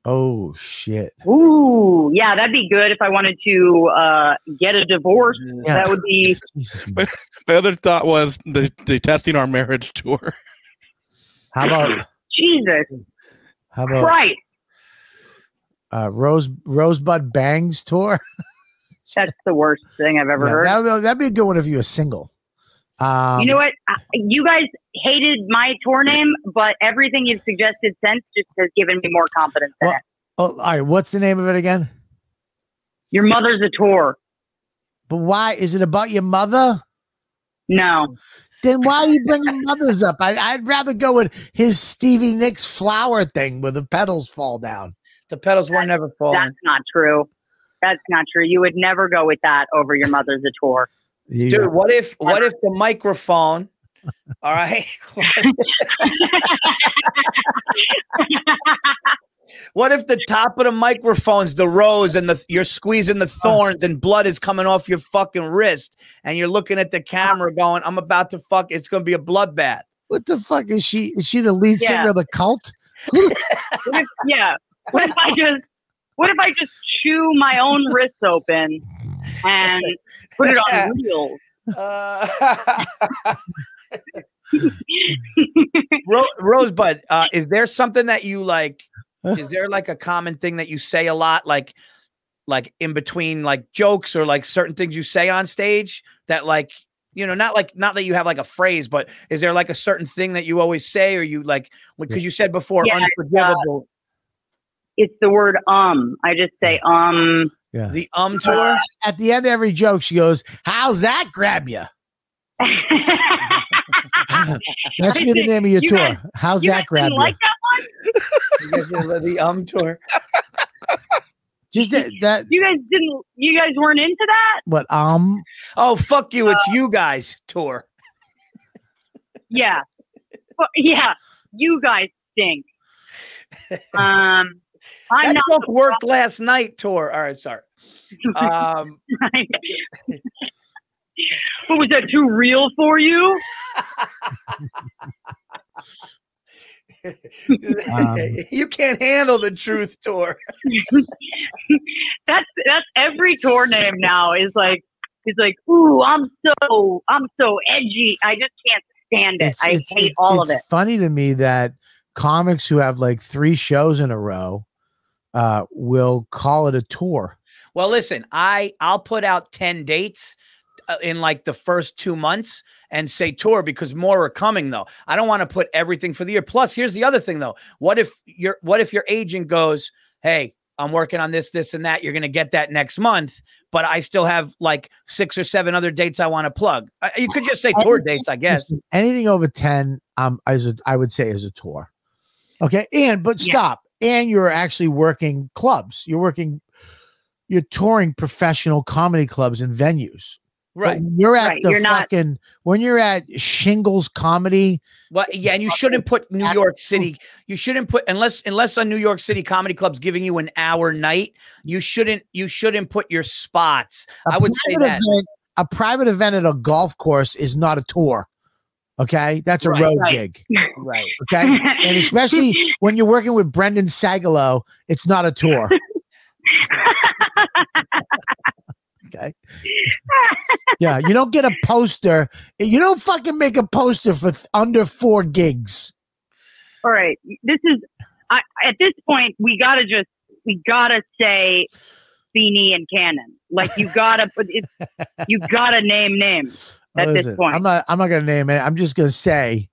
Oh, shit. Ooh, yeah, that'd be good if I wanted to get a divorce. Yeah. That would be... My other thought was the Testing Our Marriage Tour. How about... Jesus. How about right. Rosebud Bangs Tour? That's the worst thing I've ever heard. That'd be a good one if you were single. You know what? You guys hated my tour name, but everything you've suggested since just has given me more confidence in it. All right. What's the name of it again? Your Mother's a Tour. But why? Is it about your mother? No. Then why are you bringing mothers up? I'd rather go with his Stevie Nicks flower thing where the petals fall down. The petals were never falling. That's not true. You would never go with that over your mother's a tour. Yeah. Dude, what if the microphone, all right? What if the top of the microphone's the rose and you're squeezing the thorns and blood is coming off your fucking wrist and you're looking at the camera going, I'm about to fuck. It's going to be a bloodbath. What the fuck is she? Is she the lead singer of the cult? Yeah. What if I just chew my own wrists open and put it on wheels? Rosebud, is there something that you like? Is there like a common thing that you say a lot, like in between like jokes or like certain things you say on stage that like, you know, not that you have like a phrase, but is there like a certain thing that you always say or you like, because you said before, unforgivable. It's the word, I just say, yeah. The tour. At the end of every joke, she goes, how's that grab you? That should be the name of your tour. How's that grab you? Like that one? You guys the tour. Just that. You guys weren't into that. But Oh fuck you! It's you guys tour. Yeah. Yeah. You guys stink. That joke worked last night tour. All right, sorry. Right. What was that, too real for you? You can't handle the truth tour. That's every tour name now is like, it's like, ooh, I'm so edgy. I just can't stand it. I hate all of it. It's funny to me that comics who have like 3 shows in a row will call it a tour. Well, listen, I'll put out 10 dates in like the first 2 months and say tour, because more are coming though. I don't want to put everything for the year. Plus, here's the other thing though. What if your agent goes, hey, I'm working on this, and that, you're going to get that next month, but I still have like 6 or 7 other dates I want to plug. You could just say tour dates, I guess. Anything over 10, I would say is a tour. Okay. Stop. And you're actually working clubs. You're touring professional comedy clubs and venues. Right. When you're at when you're at Shingles Comedy. Well, yeah, and you shouldn't put New York City. You shouldn't put unless a New York City comedy club's giving you an hour night. You shouldn't put your spots. I would say that a private event at a golf course is not a tour. Okay, that's a road gig. Right. Okay, and especially when you're working with Brendan Sagalow, it's not a tour. Okay. Yeah, you don't get a poster. You don't fucking make a poster for under 4 gigs. All right, at this point we gotta say Feeney and Cannon. Like you gotta name names at this point. I'm not gonna name it. I'm just gonna say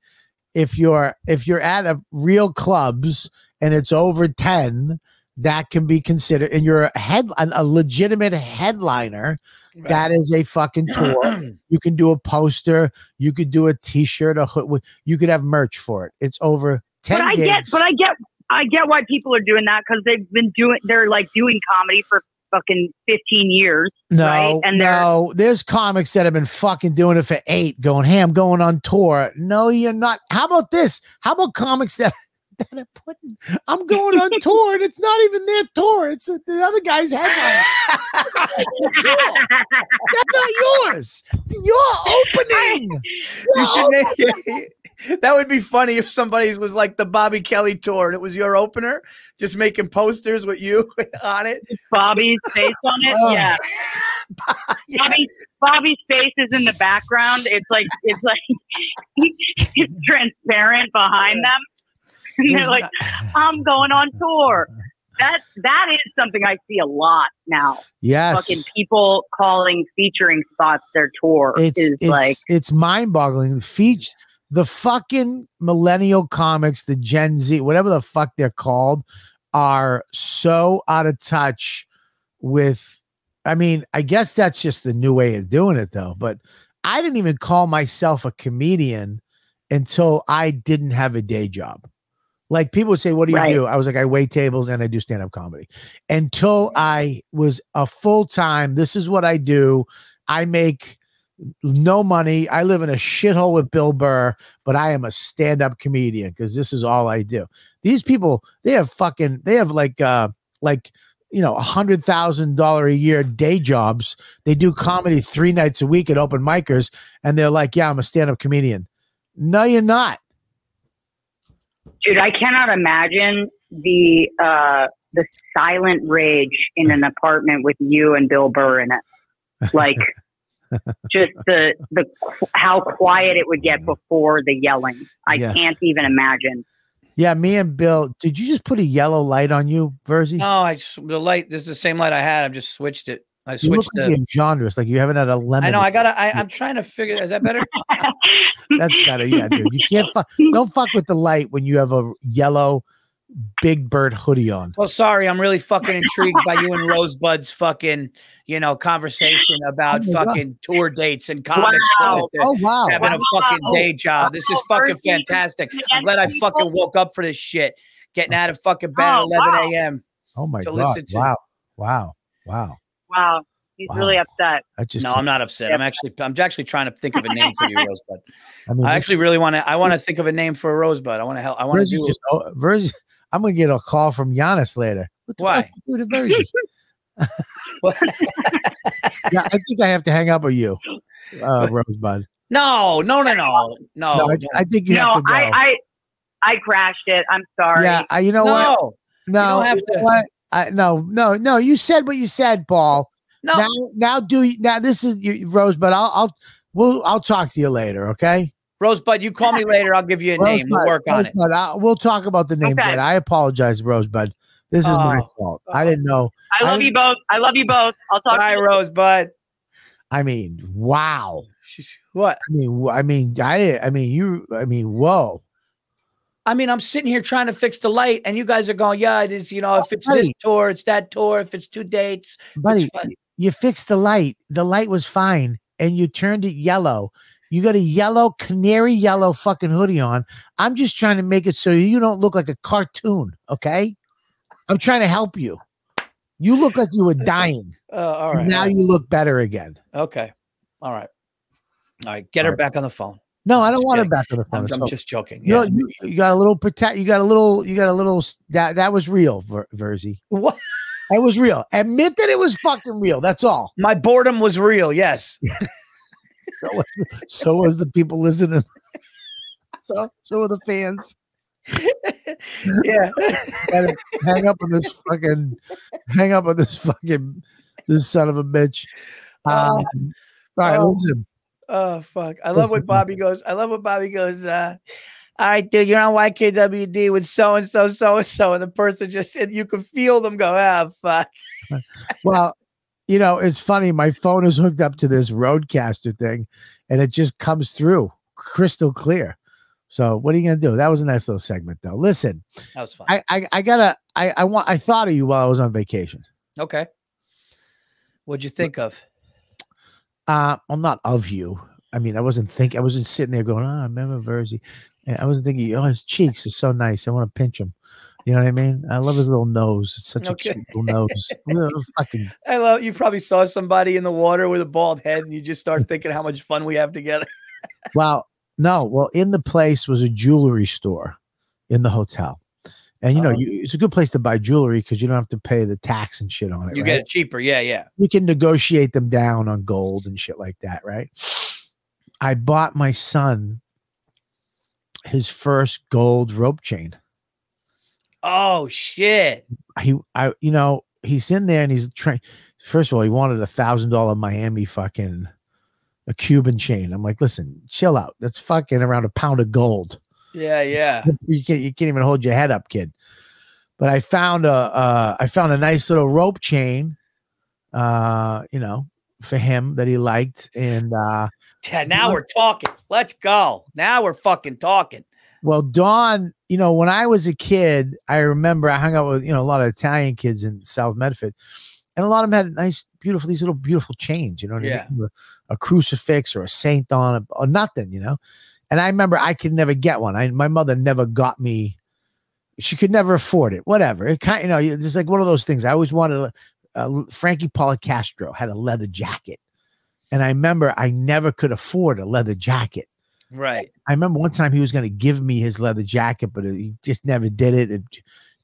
if you're at a real clubs and it's over 10. That can be considered, and you're a legitimate headliner. Right. That is a fucking tour. You can do a poster. You could do a T-shirt. You could have merch for it. It's over 10. But I get why people are doing that, because they've been doing comedy for fucking 15 years. No, right? And there's comics that have been fucking doing it for 8, going, hey, I'm going on tour. No, you're not. How about this? How about comics that I'm putting, I'm going on tour, and it's not even their tour. It's the other guy's headline. That's not yours. Your opening. That would be funny if somebody's was like the Bobby Kelly tour, and it was your opener, just making posters with you on it. Bobby's face on it. Oh. Yeah. Yeah. Bobby's face is in the background. It's like it's transparent behind them. And they're like, I'm going on tour. That is something I see a lot now. Yes. Fucking people calling featuring spots their tour. It's mind-boggling. The fucking millennial comics, the Gen Z, whatever the fuck they're called, are so out of touch with, I mean, I guess that's just the new way of doing it though. But I didn't even call myself a comedian until I didn't have a day job. Like people would say, what do you do? I was like, I wait tables and I do stand-up comedy. Until I was a full-time, this is what I do. I make no money. I live in a shithole with Bill Burr, but I am a stand-up comedian because this is all I do. These people, they have like $100,000 a year day jobs. They do comedy 3 nights a week at open micers, and they're like, yeah, I'm a stand-up comedian. No, you're not. Dude, I cannot imagine the silent rage in an apartment with you and Bill Burr in it. Like, just the how quiet it would get before the yelling. I can't even imagine. Yeah, me and Bill. Did you just put a yellow light on you, Virzi? No, the light. This is the same light I had. I've just switched it. I switched the genres. Like you haven't had a lemon. I know. I'm trying to figure. Is that better? That's better. Yeah, dude. You can't. Don't fuck with the light when you have a yellow Big Bird hoodie on. Well, sorry. I'm really fucking intrigued by you and Rosebud's fucking, conversation about fucking tour dates and comics. Wow. Oh wow. Having a fucking day job. This is fucking fantastic. I'm glad I fucking woke up for this shit. Getting out of fucking bed at 11 a.m. Oh my god. Wow. Wow, he's really upset. I'm not upset. I'm actually trying to think of a name for you, Rosebud. I want to think of a name for a Rosebud. I want to help. I want to do. I'm gonna get a call from Giannis later. What the fuck? What? Yeah, I think I have to hang up with you, Rosebud. No. I think you have to go. I crashed it. I'm sorry. Yeah, you know what? No, you don't have to. What? No. You said what you said, Paul. No. Now this is you, Rosebud. I'll talk to you later. Okay. Rosebud, you call me later. I'll give you a name. We'll work on it. We'll talk about the name. Okay. I apologize, Rosebud. This is my fault. I didn't know. I love you both. I'll talk to you. Bye, Rosebud. I mean, wow. What? Whoa. I mean, I'm sitting here trying to fix the light, and you guys are going, yeah, it is, if it's this tour, it's that tour. If it's 2 dates, buddy, you fixed the light. The light was fine, and you turned it yellow. You got a canary yellow fucking hoodie on. I'm just trying to make it so you don't look like a cartoon, okay? I'm trying to help you. You look like you were dying. All right. Now you look better again. Okay. All right. Get her back on the phone. No, I don't want her back on the phone. I'm just joking. Yeah. You got a little protect. You got a little. That was real, Virzi. What? That was real. Admit that it was fucking real. That's all. My boredom was real. Yes. So was the people listening. So were the fans. Yeah. Hang up on this fucking this son of a bitch. All right, listen. Oh fuck. I love what Bobby goes, all right, dude, you're on YKWD with so and so, and the person just said you could feel them go, ah, fuck. Well, it's funny, my phone is hooked up to this Roadcaster thing, and it just comes through crystal clear. So what are you going to do? That was a nice little segment, though. Listen, that was fun. I thought of you while I was on vacation. Okay. What'd you think of? Well, not of you. I mean, I wasn't sitting there going, I remember Virzi. And I wasn't thinking, his cheeks are so nice. I want to pinch him. You know what I mean? I love his little nose. It's such a cute little nose. You probably saw somebody in the water with a bald head, and you just start thinking how much fun we have together. Wow. No, well, in the place was a jewelry store in the hotel. And, it's a good place to buy jewelry because you don't have to pay the tax and shit on it. You get it cheaper. Yeah, yeah. We can negotiate them down on gold and shit like that, right? I bought my son his first gold rope chain. Oh, shit. He's in there and he's trying. First of all, he wanted $1,000 Miami fucking... a Cuban chain. I'm like, listen, chill out. That's fucking around a pound of gold. Yeah, yeah. You can't even hold your head up, kid. But I found a nice little rope chain, for him that he liked. And now we're talking. Let's go. Now we're fucking talking. Well, Dawn, when I was a kid, I remember I hung out with a lot of Italian kids in South Medford. And a lot of them had nice, beautiful, these little beautiful chains, I mean? A crucifix or a saint on it or nothing, And I remember I could never get one. My mother never got me. She could never afford it. Whatever. It kind of, it's like one of those things. I always wanted Frankie Policastro had a leather jacket. And I remember I never could afford a leather jacket. Right. I remember one time he was going to give me his leather jacket, but he just never did it.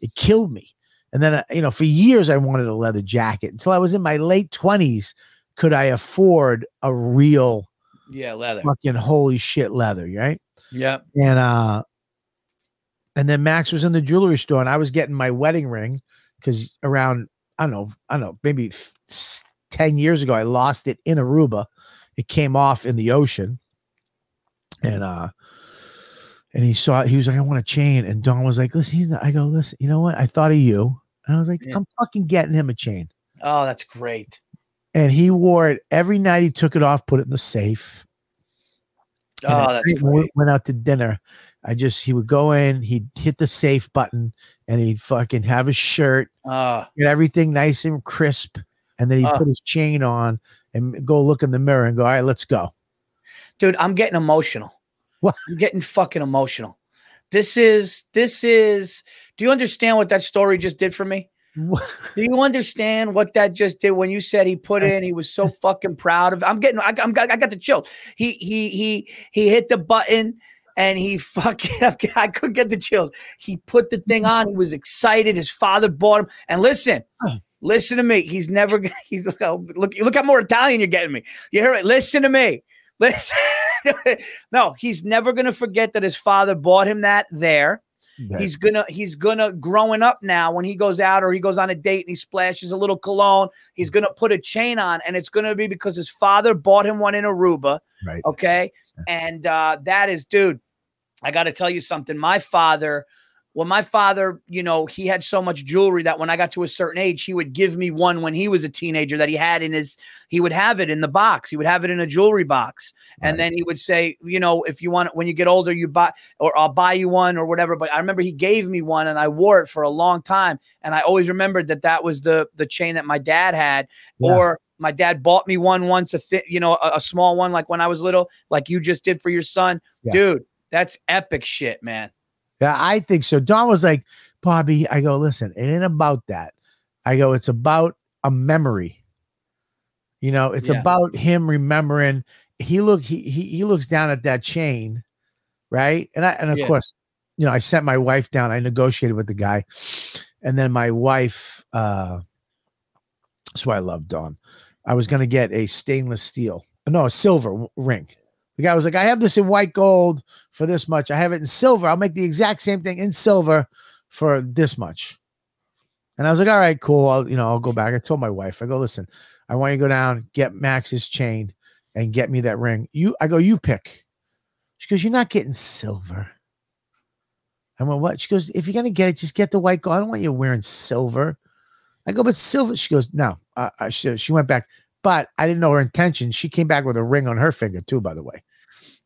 It killed me. And then, for years I wanted a leather jacket until I was in my late 20s. Could I afford a real leather? Fucking holy shit leather, right? Yeah. And then Max was in the jewelry store and I was getting my wedding ring because around, I don't know, maybe 10 years ago, I lost it in Aruba. It came off in the ocean. And he was like, I want a chain. And Don was like, listen, listen, you know what? I thought of you. And I was like, I'm fucking getting him a chain. Oh, that's great. And he wore it every night. He took it off, put it in the safe. Oh, that's great. We went out to dinner. He would go in, he'd hit the safe button and he'd fucking have his shirt, get everything nice and crisp. And then he'd put his chain on and go look in the mirror and go, all right, let's go. Dude, I'm getting emotional. What? I'm getting fucking emotional. This is, do you understand what that story just did for me? What? Do you understand what that just did when you said he put in, he was so fucking proud of it. I got the chill. He hit the button and he fucking, I couldn't get the chills. He put the thing on. He was excited. His father bought him. And listen, Listen to me. He's never. He's look how more Italian you're getting me. You hear it? Listen to me. Listen. No, he's never gonna forget that his father bought him that there. Yeah. He's gonna growing up now when he goes out or he goes on a date and he splashes a little cologne, he's gonna put a chain on and it's gonna be because his father bought him one in Aruba. Right. Okay. Yeah. And that is, dude, I got to tell you something. My father, you know, he had so much jewelry that when I got to a certain age, he would give me one when he was a teenager that he would have it in the box. He would have it in a jewelry box. Right. And then he would say, you know, if you want it, when you get older, you buy, or I'll buy you one or whatever. But I remember he gave me one and I wore it for a long time. And I always remembered that was the chain that my dad had. Yeah. Or my dad bought me one once, a small one, like when I was little, like you just did for your son. Yeah. Dude, that's epic shit, man. Yeah, I think so. Don was like, Bobby, I go, listen, it ain't about that. I go, it's about a memory. You know, it's about him remembering. He looks down at that chain, right? And of course, you know, I sent my wife down. I negotiated with the guy. And then my wife, that's why I love Don. I was going to get a silver ring. The guy was like, I have this in white gold for this much. I have it in silver. I'll make the exact same thing in silver for this much. And I was like, all right, cool. I'll go back. I told my wife, I go, listen, I want you to go down, get Max's chain and get me that ring. You pick. She goes, you're not getting silver. I went, what? She goes, if you're going to get it, just get the white gold. I don't want you wearing silver. I go, but silver. She goes, no. She went back. But I didn't know her intention. She came back with a ring on her finger too, by the way.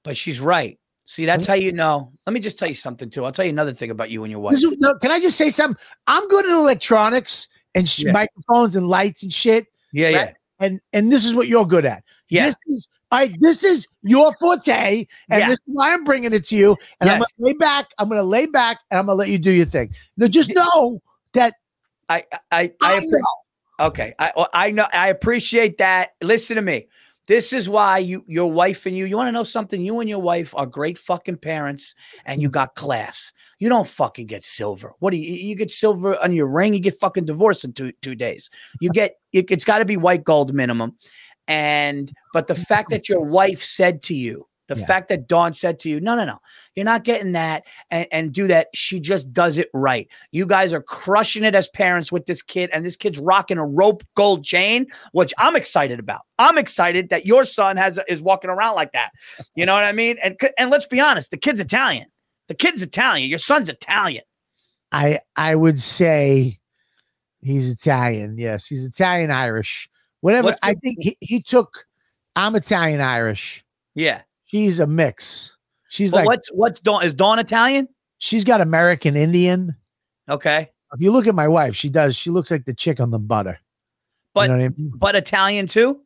But she's right. See, that's how you know. Let me just tell you something too. I'll tell you another thing about you and your wife. Can I just say something? I'm good at electronics and microphones and lights and shit. Yeah, right? Yeah. And this is what you're good at. Yeah. This is your forte, and this is why I'm bringing it to you. And I'm gonna lay back, and I'm gonna let you do your thing. Now, just know that I know. Okay. I know. I appreciate that. Listen to me. This is why your wife and you want to know something? You and your wife are great fucking parents and you got class. You don't fucking get silver. What do you get silver on your ring? You get fucking divorced in two days. You get, it's gotta be white gold minimum. But the fact that your wife said to you, the fact that Dawn said to you, no, you're not getting that and do that. She just does it right. You guys are crushing it as parents with this kid, and this kid's rocking a rope gold chain, which I'm excited about. I'm excited that your son is walking around like that. You know what I mean? And let's be honest, the kid's Italian. Your son's Italian. I would say he's Italian. Yes, he's Italian-Irish. Whatever. I think he took, I'm Italian-Irish. Yeah. She's a mix. She's but like, what's Dawn? Is Dawn Italian? She's got American Indian. Okay. If you look at my wife, she looks like the chick on the butter. But, you know what I mean? But Italian too?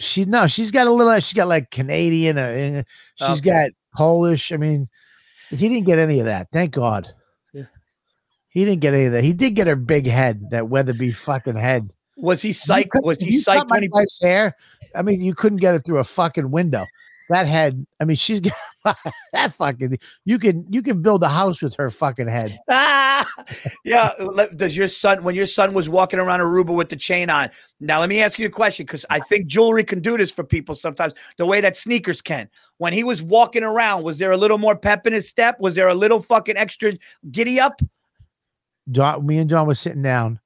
She's got a little, she's got like Canadian. She's got Polish. I mean, he didn't get any of that. Thank God. Yeah. He didn't get any of that. He did get her big head, that Weatherby fucking head. Was he psyched? Was he psyched when he cut my wife's hair? I mean, you couldn't get it through a fucking window. That head, I mean, she's got that fucking, you can build a house with her fucking head. Ah, yeah. Does your son, when your son was walking around Aruba with the chain on, now let me ask you a question, because I think jewelry can do this for people sometimes, the way that sneakers can. When he was walking around, was there a little more pep in his step? Was there a little fucking extra giddy up? Me and Don were sitting down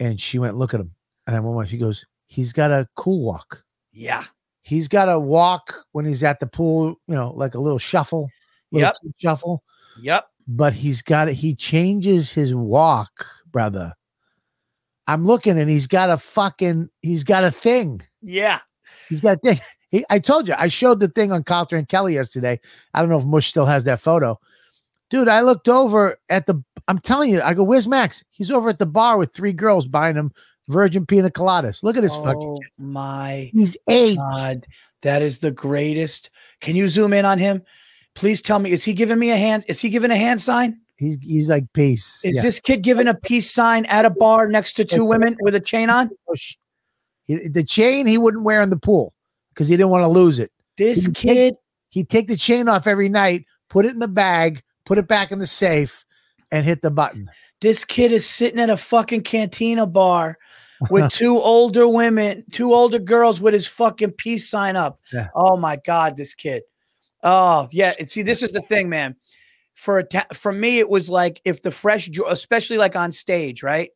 and she went, look at him. And I went, she goes, he's got a cool walk. Yeah. He's got to walk when he's at the pool, you know, like a little shuffle. Shuffle. Yep. But he's got it. He changes his walk, brother. I'm looking and he's got a thing. Yeah. He's got a thing. I told you, I showed the thing on Colter and Kelly yesterday. I don't know if Mush still has that photo. Dude, I looked over I'm telling you, I go, where's Max? He's over at the bar with three girls buying him virgin pina coladas. Look at this fucking kid. My he's 8. God, that is the greatest. Can you zoom in on him? Please tell me, is he giving me a hand? Is he giving a hand sign? He's like peace. Is this kid giving a peace sign at a bar next to two women with a chain on? The chain he wouldn't wear in the pool because he didn't want to lose it. This kid, he'd take the chain off every night, put it in the bag, put it back in the safe, and hit the button. This kid is sitting at a fucking cantina bar with two older girls with his fucking peace sign up. Yeah. Oh my God, this kid. Oh yeah. And see, this is the thing, man. For me, it was like if the fresh, especially like on stage, right?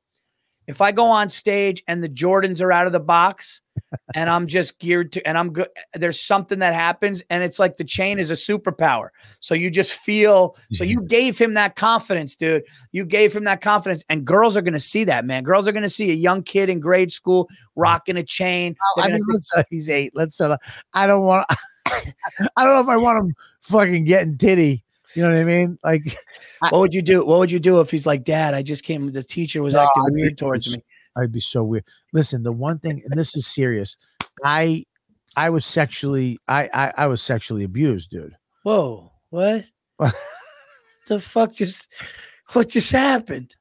If I go on stage and the Jordans are out of the box and I'm just geared to, and I'm good, there's something that happens and it's like the chain is a superpower. So you just feel, so you gave him that confidence, dude. You gave him that confidence and girls are going to see that, man. Girls are going to see a young kid in grade school rocking a chain. Oh, I mean, he's 8. Let's settle. I don't know if I want him fucking getting titty. You know what I mean? Like, what would you do? What would you do if he's like, Dad, I just came, the teacher was acting weird towards me. I'd be so weird. Listen, the one thing, and this is serious. I was sexually abused, dude. Whoa. What? The fuck just, what just happened?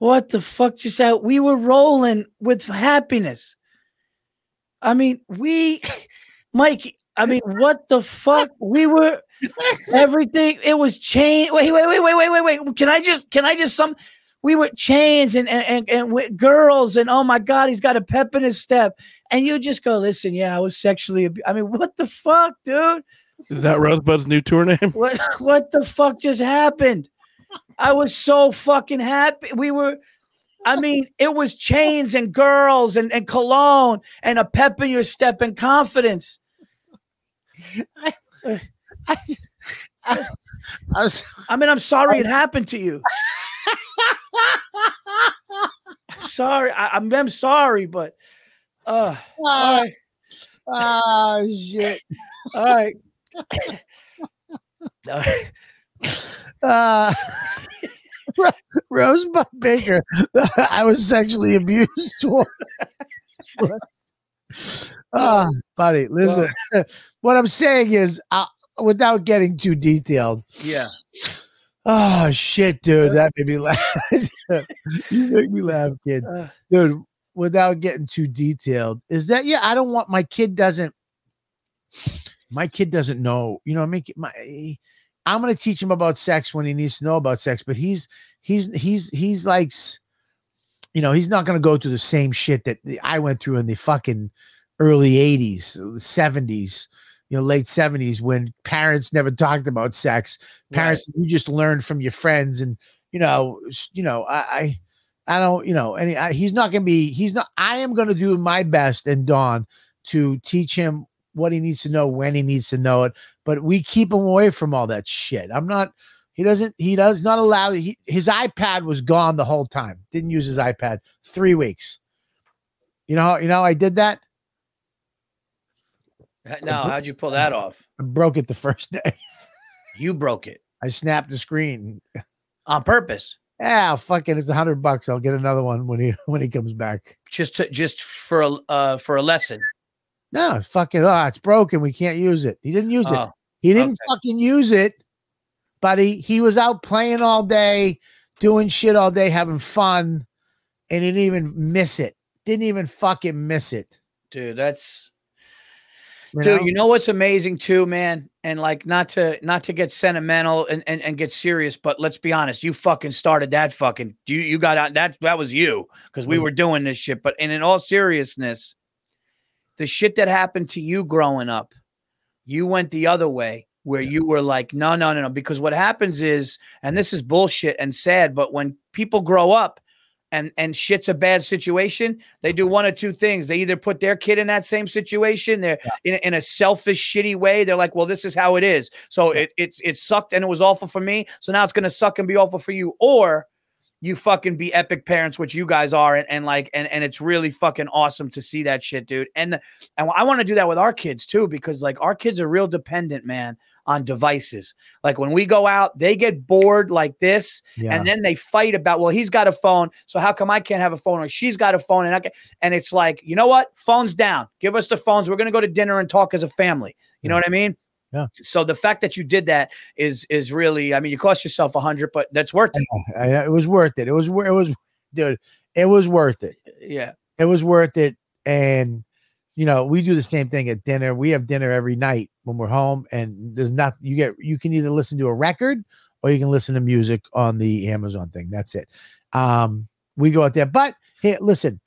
What the fuck just happened? We were rolling with happiness. I mean, Mike, I mean, what the fuck? We were everything. It was chain. Wait. We were chains and with girls and oh my God, he's got a pep in his step. And you just go, listen, yeah, I was sexually abused. I mean, what the fuck, dude? Is that Rosebud's new tour name? What the fuck just happened? I was so fucking happy. We were. I mean, it was chains and girls and cologne and a pep in your step and confidence. I'm sorry it happened to you. Sorry. I'm sorry, but all right. Oh shit. All right. All right. Rosebud Baker. I was sexually abused. Buddy, listen. Well, what I'm saying is, without getting too detailed. Yeah. Oh shit, dude, that made me laugh. You make me laugh, kid. Dude, without getting too detailed, is that I don't want my kid doesn't know. You know, I'm gonna teach him about sex when he needs to know about sex, but he's like. You know, he's not going to go through the same shit that I went through in the fucking early 80s, 70s, you know, late 70s when parents never talked about sex. Parents, right. You just learned from your friends and, you know, I don't, you know, and I am going to do my best and Dawn to teach him what he needs to know, when he needs to know it. But we keep him away from all that shit. He does not allow his iPad was gone the whole time. Didn't use his iPad 3 weeks. You know, I did that. No, how'd you pull that off? I broke it the first day. You broke it. I snapped the screen on purpose. Yeah, fuck it. It's $100. I'll get another one when he comes back. Just for a lesson. No, fuck it. Oh, it's broken. We can't use it. He didn't use it. He didn't fucking use it. Buddy, he was out playing all day, doing shit all day, having fun, and he didn't even miss it. Didn't even fucking miss it. Dude, that's you know what's amazing too, man? And like not to get sentimental and get serious, but let's be honest, you fucking started that fucking you got out that was you because we were doing this shit. But in all seriousness, the shit that happened to you growing up, you went the other way. Where you were like, no. Because what happens is, and this is bullshit and sad, but when people grow up and shit's a bad situation, they do one of two things. They either put their kid in that same situation. They're in a selfish, shitty way. They're like, well, this is how it is. So it sucked and it was awful for me. So now it's going to suck and be awful for you. Or you fucking be epic parents, which you guys are. And it's really fucking awesome to see that shit, dude. And I want to do that with our kids too, because like our kids are real dependent, man. On devices. Like when we go out, they get bored like this and then they fight about, well, he's got a phone. So how come I can't have a phone or she's got a phone? And it's like, you know what? Phones down, give us the phones. We're going to go to dinner and talk as a family. You know what I mean? Yeah. So the fact that you did that is really, I mean, you cost yourself $100, but that's worth it. Yeah, it was worth it. It was worth it. Yeah. It was worth it. And you know, we do the same thing at dinner. We have dinner every night when we're home and you can either listen to a record or you can listen to music on the Amazon thing. That's it. We go out there. But hey, listen,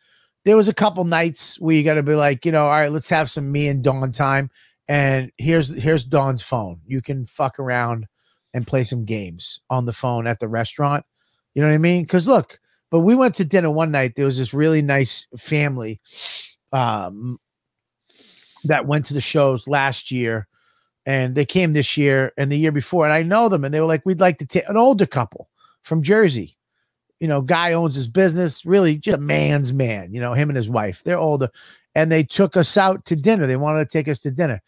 there was a couple nights where you got to be like, you know, all right, let's have some me and Dawn time. And here's Dawn's phone. You can fuck around and play some games on the phone at the restaurant. You know what I mean? Because look, but we went to dinner one night. There was this really nice family that went to the shows last year, and they came this year and the year before. And I know them, and they were like, we'd like to take an older couple from Jersey. You know, guy owns his business, really just a man's man, you know, him and his wife. They're older. And they took us out to dinner. They wanted to take us to dinner.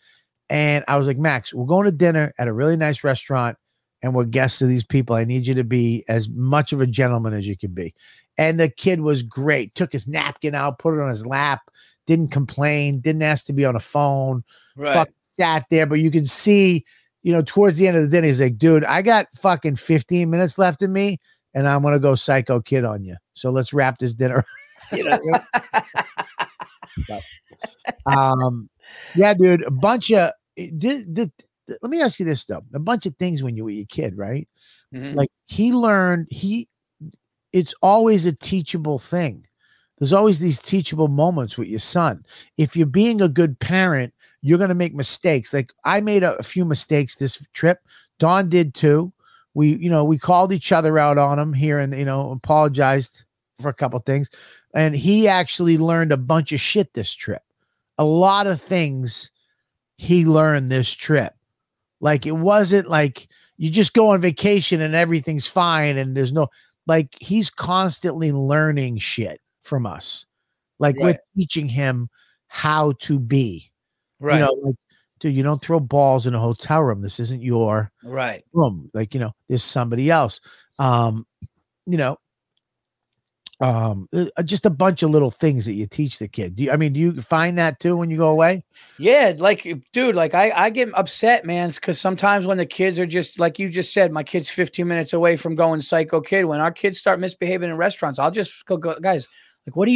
And I was like, Max, we're going to dinner at a really nice restaurant, and we're guests of these people. I need you to be as much of a gentleman as you can be. And the kid was great. Took his napkin out, put it on his lap, didn't complain, didn't ask to be on a phone, right. Fucking sat there. But you can see, you know, towards the end of the dinner, he's like, dude, I got fucking 15 minutes left in me, and I'm going to go psycho kid on you. So let's wrap this dinner. You know, yeah, dude, a bunch of let me ask you this though. A bunch of things when you were your kid, right? Mm-hmm. Like it's always a teachable thing. There's always these teachable moments with your son. If you're being a good parent, you're going to make mistakes. Like I made a few mistakes this trip. Dawn did too. We called each other out on them here and, you know, apologized for a couple of things. And he actually learned a bunch of shit this trip. A lot of things he learned this trip. Like it wasn't like you just go on vacation and everything's fine and there's no, like he's constantly learning shit from us. Like right. We're teaching him how to be. Right. You know, like, dude, you don't throw balls in a hotel room. This isn't your right room. Like, you know, there's somebody else. You know, just a bunch of little things that you teach the kid. Do you find that too when you go away? Yeah, like, dude, like I get upset, man, because sometimes when the kids are just like you just said, my kid's 15 minutes away from going psycho kid. When our kids start misbehaving in restaurants, I'll just go, guys, like, what are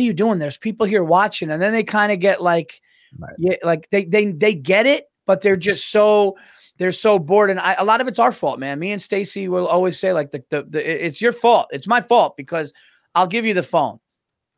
you doing? There's people here watching, and then they kind of get like, right. Yeah, like they get it, but they're just so. They're so bored, and a lot of it's our fault, man. Me and Stacy will always say, like, it's your fault. It's my fault because I'll give you the phone.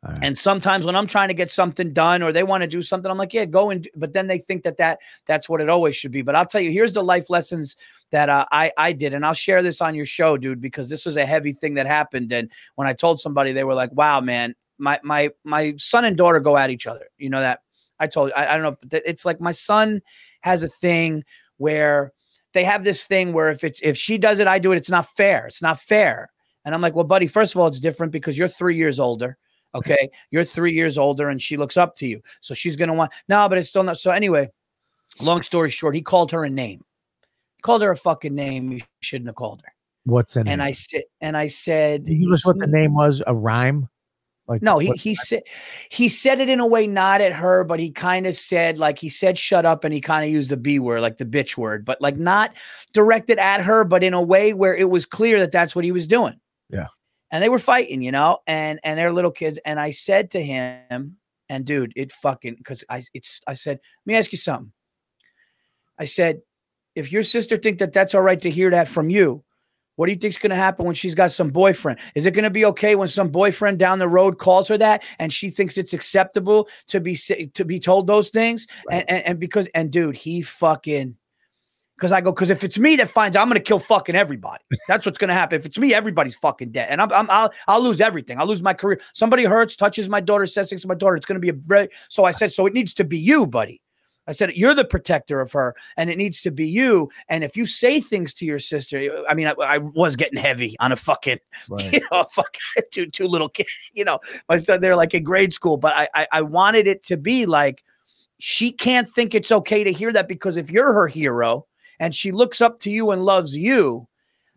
Right. And sometimes when I'm trying to get something done or they want to do something, I'm like, yeah, go and do. But then they think that's what it always should be. But I'll tell you, here's the life lessons that I did, and I'll share this on your show, dude, because this was a heavy thing that happened. And when I told somebody, they were like, wow, man, my son and daughter go at each other. You know that? I told you. I don't know. But it's like my son has a thing where they have this thing where if she does it, I do it. It's not fair. It's not fair. And I'm like, well, buddy, first of all, it's different because you're 3 years older. Okay. You're 3 years older and she looks up to you. So she's going to want, no, but it's still not. So anyway, long story short, he called her a name. He called her a fucking name. You shouldn't have called her. What's the name? And I said, did you notice what the name was? A rhyme? Like, no, he said it in a way, not at her, but he kind of said, like, he said, shut up. And he kind of used the B word, like the bitch word, but like not directed at her, but in a way where it was clear that that's what he was doing. Yeah. And they were fighting, you know, and they're little kids. And I said to him, and dude, I said, let me ask you something. I said, if your sister think that that's all right to hear that from you, what do you think's going to happen when she's got some boyfriend? Is it going to be okay when some boyfriend down the road calls her that and she thinks it's acceptable to be told those things? Right. And dude, he fucking, because if it's me that finds out, I'm going to kill fucking everybody. That's what's going to happen. If it's me, everybody's fucking dead. And I'll lose everything. I'll lose my career. Somebody hurts, touches my daughter, says things to my daughter. It's going to be so I said, so it needs to be you, buddy. I said, you're the protector of her and it needs to be you. And if you say things to your sister, I mean, I was getting heavy on a fucking, right. You know, fucking two little kids, you know, my son, they're like in grade school, but I wanted it to be like, she can't think it's okay to hear that because if you're her hero and she looks up to you and loves you,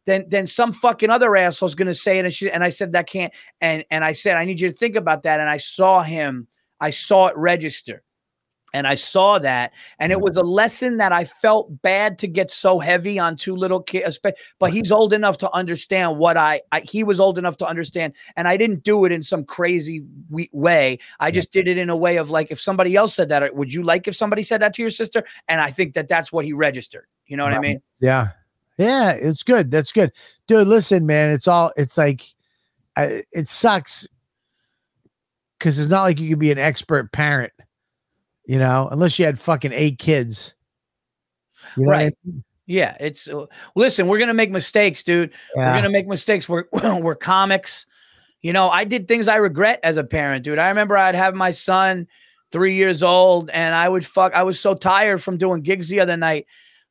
then some fucking other asshole's going to say it. And I said, that can't. And I said, I need you to think about that. And I saw it register. And I saw that, and it was a lesson that I felt bad to get so heavy on two little kids, but he's old enough to understand what he was old enough to understand. And I didn't do it in some crazy way. I just did it in a way of like, if somebody else said that, would you like if somebody said that to your sister? And I think that's what he registered. You know what I mean? Yeah. Yeah, it's good. That's good. Dude, listen, man, it sucks because it's not like you could be an expert parent, you know, unless you had fucking 8 kids. You know right. What I mean? Yeah. It's listen, we're going to make mistakes, dude. Yeah. We're going to make mistakes. We're comics. You know, I did things I regret as a parent, dude. I remember I'd have my son 3 years old and I was so tired from doing gigs the other night.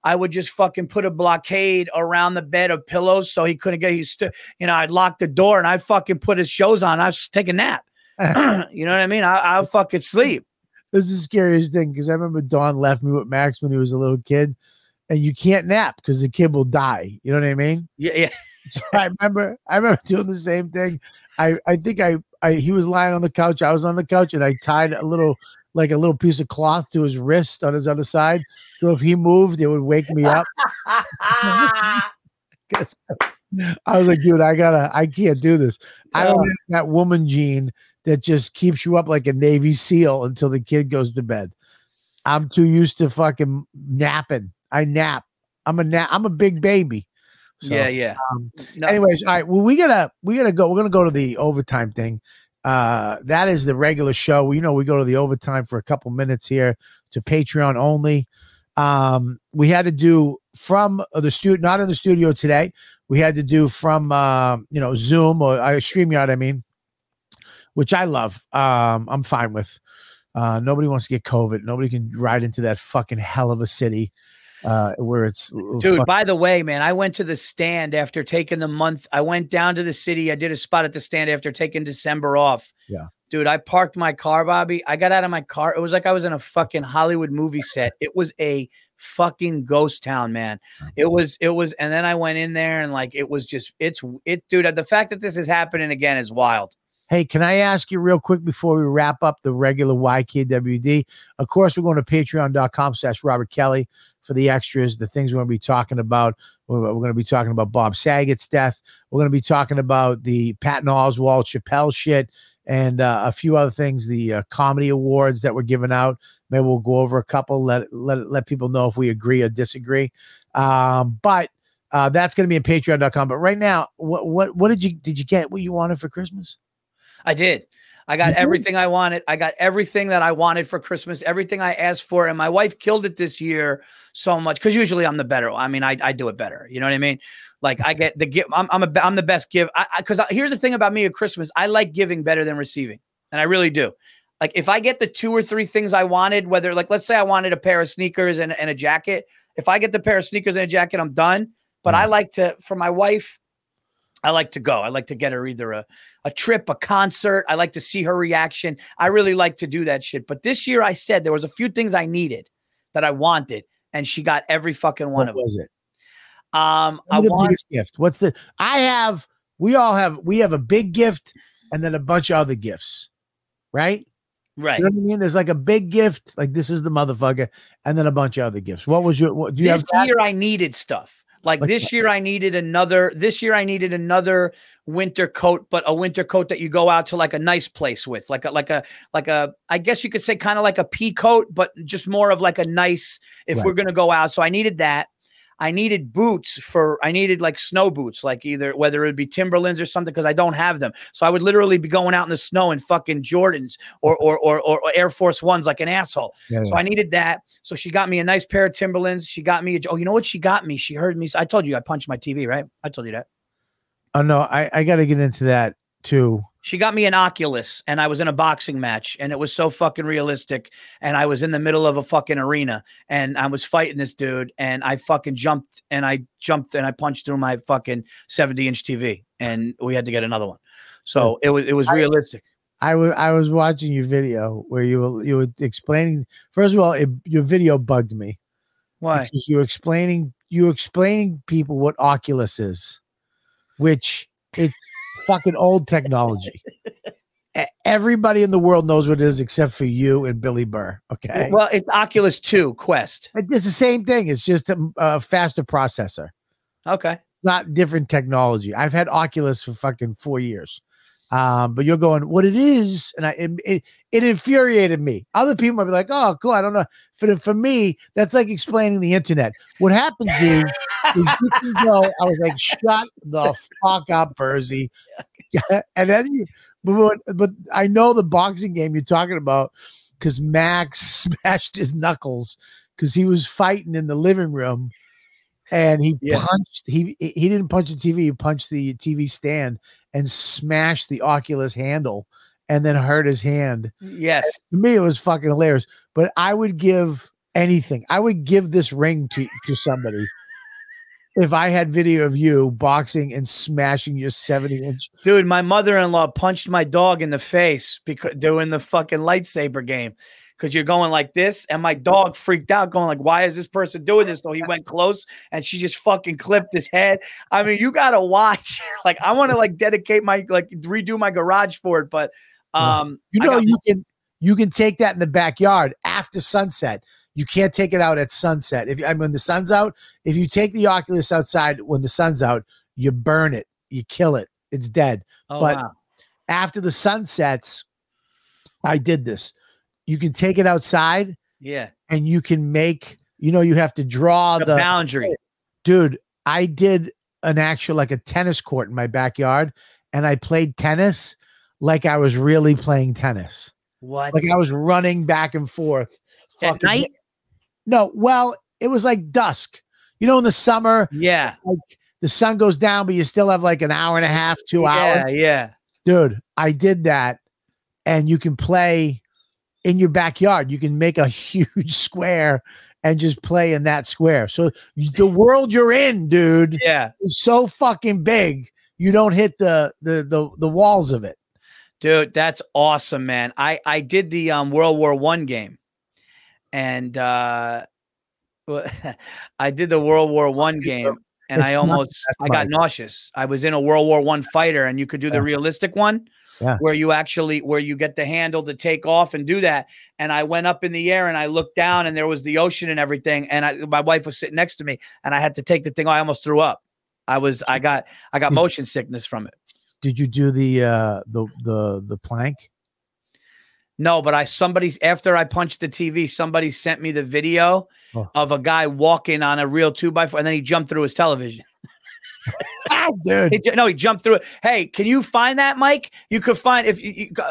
I would just fucking put a blockade around the bed of pillows so he couldn't get used to, you know, I'd lock the door and I fucking put his shoes on. I was taking a nap. You know what I mean? I'll fucking sleep. This is the scariest thing because I remember Dawn left me with Max when he was a little kid and you can't nap because the kid will die. You know what I mean? Yeah. Yeah. So I remember doing the same thing. I think he was lying on the couch. I was on the couch and I tied a little piece of cloth to his wrist on his other side. So if he moved, it would wake me up. I was like, dude, I can't do this. I don't have that woman gene that just keeps you up like a Navy SEAL until the kid goes to bed. I'm too used to fucking napping. I nap. I'm a big baby. So, yeah. Anyways, all right. Well, we gotta go. We're gonna go to the overtime thing. That is the regular show. You know, we go to the overtime for a couple minutes here to Patreon only. We had to do from the studio, not in the studio today. We had to do from, Zoom or StreamYard, I mean, which I love. I'm fine with. Nobody wants to get COVID. Nobody can ride into that fucking hell of a city. Where it's dude, by the way, man, I went to the stand after taking the month. I went down to the city. I did a spot at the stand after taking December off. Yeah, dude, I parked my car, Bobby. I got out of my car. It was like I was in a fucking Hollywood movie set. It was a fucking ghost town, man. It was. And then I went in there and dude, the fact that this is happening again is wild. Hey, can I ask you real quick before we wrap up the regular YKWD? Of course, we're going to patreon.com/Robert Kelly for the extras, the things we're going to be talking about. We're going to be talking about Bob Saget's death. We're going to be talking about the Patton Oswalt Chappelle shit and a few other things, the comedy awards that we're giving out. Maybe we'll go over a couple, let people know if we agree or disagree. But that's going to be in patreon.com. But right now, what did you get what you wanted for Christmas? I did. I got everything I wanted. I got everything that I wanted for Christmas, everything I asked for. And my wife killed it this year so much because usually I'm the better. I mean, I do it better. You know what I mean? Like I get the gift. I'm the best gift. Because here's the thing about me at Christmas. I like giving better than receiving. And I really do. Like if I get the 2 or 3 things I wanted, whether like, let's say I wanted a pair of sneakers and a jacket. If I get the pair of sneakers and a jacket, I'm done. But I like to, for my wife, I like to go. I like to get her either a trip, a concert. I like to see her reaction. I really like to do that shit. But this year I said there was a few things I needed that I wanted, and she got every fucking one of them. What was it? Biggest gift. We have a big gift and then a bunch of other gifts. Right? Right. You know what I mean? There's like a big gift, like this is the motherfucker, and then a bunch of other gifts. What was your what do you have? This year I needed stuff. Like this year I needed another winter coat, but a winter coat that you go out to like a nice place with, like a, I guess you could say kind of like a pea coat, but just more of like a nice, if right. We're going to go out. So I needed that. I needed boots I needed snow boots, like either, whether it'd be Timberlands or something, because I don't have them. So I would literally be going out in the snow in fucking Jordans or Air Force Ones like an asshole. Yeah. So I needed that. So she got me a nice pair of Timberlands. She got me, you know what she got me? She heard me. I told you I punched my TV, right? I told you that. Oh, no, I got to get into that too. She got me an Oculus and I was in a boxing match and it was so fucking realistic. And I was in the middle of a fucking arena and I was fighting this dude and I fucking jumped and I punched through my fucking 70-inch TV and we had to get another one. So it was realistic. I was watching your video where you were explaining, first of all, your video bugged me. Why? Because you were explaining people what Oculus is, which it's fucking old technology. Everybody in the world knows what it is except for you and Billy Burr. Okay. Well, it's Oculus 2 Quest. It's the same thing. It's just a faster processor. Okay. Not different technology. I've had Oculus for fucking 4 years. But you're going, what it is, and it infuriated me. Other people might be like, oh, cool, I don't know. For me, that's like explaining the internet. What happens is you know, I was like, shut the fuck up, Virzi. And then but I know the boxing game you're talking about because Max smashed his knuckles because he was fighting in the living room. And he punched, he didn't punch the TV, he punched the TV stand and smashed the Oculus handle and then hurt his hand. Yes. And to me, it was fucking hilarious. But I would give anything. I would give this ring to somebody if I had video of you boxing and smashing your 70-inch. Dude, my mother-in-law punched my dog in the face because doing the fucking lightsaber game. Because you're going like this, and my dog freaked out, going like, why is this person doing this? So he went close, and she just fucking clipped his head. I mean, you got to watch. Like, I want to, like, dedicate my, like, redo my garage for it. But, you can take that in the backyard after sunset. You can't take it out at sunset. When the sun's out, if you take the Oculus outside when the sun's out, you burn it. You kill it. It's dead. Oh, but after the sun sets, I did this. You can take it outside, and you can make. You know, you have to draw the boundary, dude. I did an actual like a tennis court in my backyard, and I played tennis like I was really playing tennis. What? Like I was running back and forth at night. No, well, it was like dusk. You know, in the summer, it's like the sun goes down, but you still have like an hour and a half, 2 hours. Yeah, dude, I did that, and you can play. In your backyard, you can make a huge square and just play in that square. So the world you're in, dude, is so fucking big. You don't hit the walls of it, dude. That's awesome, man. I did the World War I game, and I did the World War I game, and I got nauseous. I was in a World War I fighter, and you could do the realistic one. Yeah. Where you get the handle to take off and do that. And I went up in the air and I looked down and there was the ocean and everything. And my wife was sitting next to me and I had to take the thing. I almost threw up. I got motion sickness from it. Did you do the plank? No, but after I punched the TV, somebody sent me the video of a guy walking on a real 2x4 and then he jumped through his television. Dude. He jumped through it. Hey, can you find that, Mike? You could find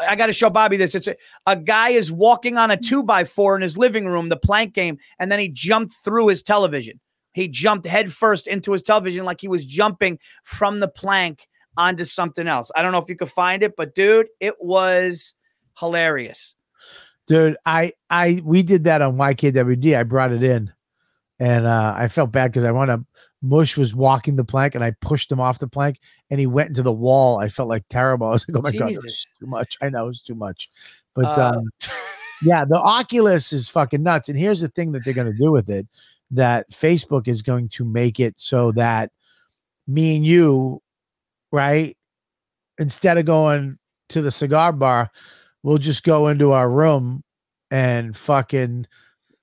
I got to show Bobby this. It's a guy is walking on a 2x4 in his living room, the plank game, and then he jumped through his television. He jumped headfirst into his television like he was jumping from the plank onto something else. I don't know if you could find it, but dude, it was hilarious. Dude, we did that on YKWD. I brought it in, and I felt bad because I want to. Mush was walking the plank and I pushed him off the plank and he went into the wall. I felt like terrible. I was like, oh my God, that's too much. I know it's too much, but the Oculus is fucking nuts. And here's the thing that they're going to do with it, that Facebook is going to make it so that me and you, right, instead of going to the cigar bar, we'll just go into our room and fucking,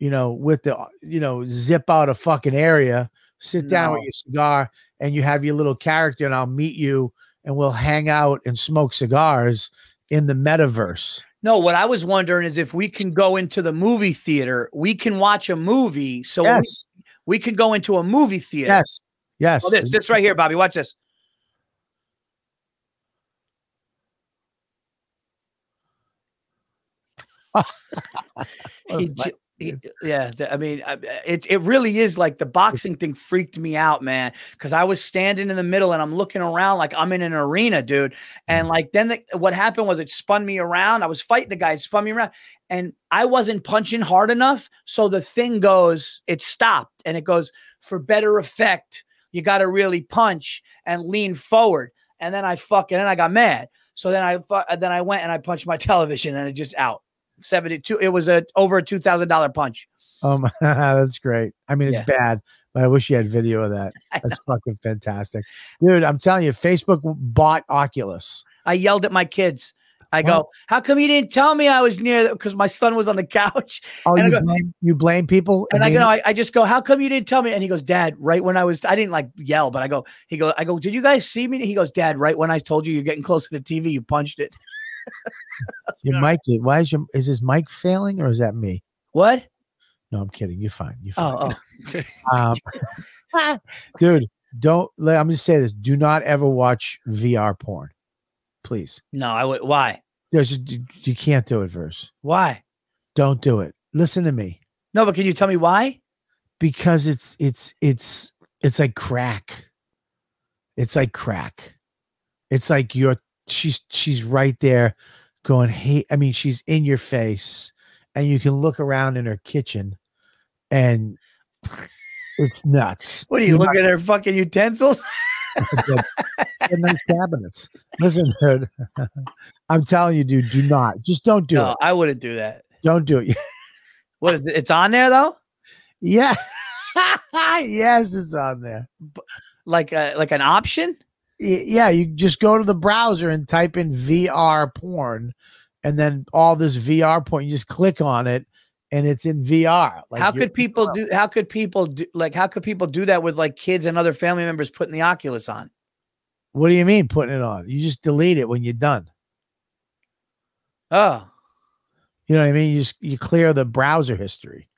with the, zip out a fucking area. Sit down with your cigar and you have your little character and I'll meet you and we'll hang out and smoke cigars in the metaverse. No, what I was wondering is if we can go into the movie theater, we can watch a movie. So we can go into a movie theater. Yes. Oh, this right here, Bobby, watch this. Yeah, I mean, it really is like the boxing thing freaked me out, man, because I was standing in the middle and I'm looking around like I'm in an arena, dude. And like then what happened was it spun me around. I was fighting the guy, it spun me around, and I wasn't punching hard enough. So the thing goes, it stopped and it goes, for better effect, you got to really punch and lean forward. And then I got mad. So then I went and I punched my television and it just out. 72. It was over a $2,000 punch. That's great. I mean, it's bad, but I wish you had video of that. That's fucking fantastic, dude. I'm telling you, Facebook bought Oculus. I yelled at my kids. I go, how come you didn't tell me I was near? Because my son was on the couch. Oh, and you blame people? And I go, I just go, how come you didn't tell me? And he goes, Dad, right when I was, I didn't like yell, but I go, I go, did you guys see me? He goes, Dad, right when I told you you're getting close to the TV, you punched it. Your mic, why is your, is this mic failing or is that me? What? No, I'm kidding. You're fine. You're fine. Oh. Dude, I'm going to say this. Do not ever watch VR porn. Please. No, I would. Why? You can't do it, Virz. Why? Don't do it. Listen to me. No, but can you tell me why? Because it's like crack. It's like crack. It's like she's right there going, hey, I mean, she's in your face and you can look around in her kitchen and it's nuts. What are you looking at her fucking utensils? Nice cabinets. Listen, dude, I'm telling you, dude, do not. Just don't do it. I wouldn't do that. Don't do it. What is it? It's on there though? Yeah. Yes, it's on there. Like an option? Yeah, you just go to the browser and type in VR porn and then all this VR porn, you just click on it and it's in VR. Like how could people do that with like kids and other family members putting the Oculus on? What do you mean putting it on? You just delete it when you're done. Oh. You know what I mean? You clear the browser history.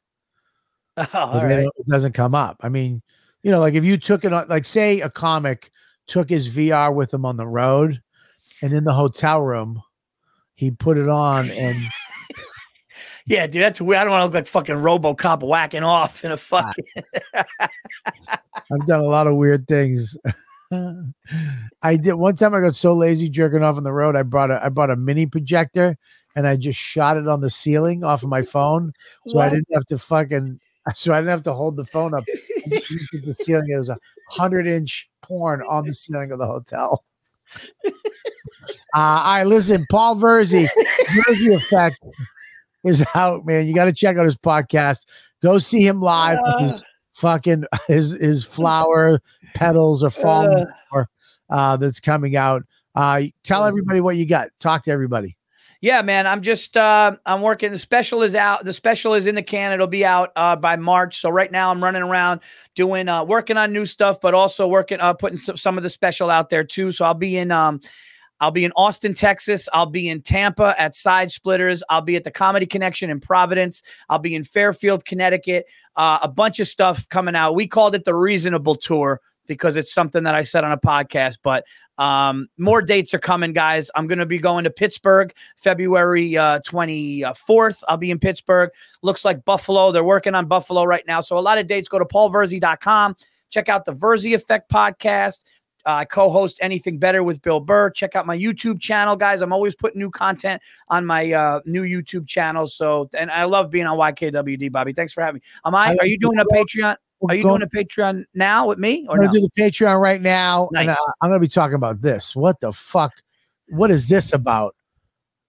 Oh, all right. It doesn't come up. I mean, you know, like if you took it on, like say a comic took his VR with him on the road and in the hotel room, he put it on and. Yeah, dude, that's weird. I don't want to look like fucking RoboCop whacking off in a fucking. I've done a lot of weird things. I did one time. I got so lazy jerking off on the road. I bought a mini projector and I just shot it on the ceiling off of my phone, so I didn't have to hold the phone up. The ceiling. It was 100-inch porn on the ceiling of the hotel. All right, listen, Paul Virzi, Virzi Effect is out, man. You got to check out his podcast. Go see him live. Fucking his flower petals are falling. That's coming out. Tell everybody what you got. Talk to everybody. Yeah, man. I'm just I'm working. The special is out. The special is in the can. It'll be out by March. So right now I'm running around doing working on new stuff, but also working putting some of the special out there too. So I'll be in Austin, Texas. I'll be in Tampa at Side Splitters. I'll be at the Comedy Connection in Providence. I'll be in Fairfield, Connecticut. A bunch of stuff coming out. We called it the Reasonable Tour because it's something that I said on a podcast, but more dates are coming, guys. I'm going to be going to Pittsburgh February 24th. I'll be in Pittsburgh. Looks like Buffalo. They're working on Buffalo right now. So a lot of dates. Go to paulvirzi.com. Check out the Virzi Effect podcast. I co-host Anything Better with Bill Burr. Check out my YouTube channel, guys. I'm always putting new content on my new YouTube channel. So, and I love being on YKWD, Bobby. Thanks for having me. Are you doing a Patreon? Are you doing a Patreon now with me? Or I'm going to do the Patreon right now. Nice. And I'm going to be talking about this. What the fuck? What is this about?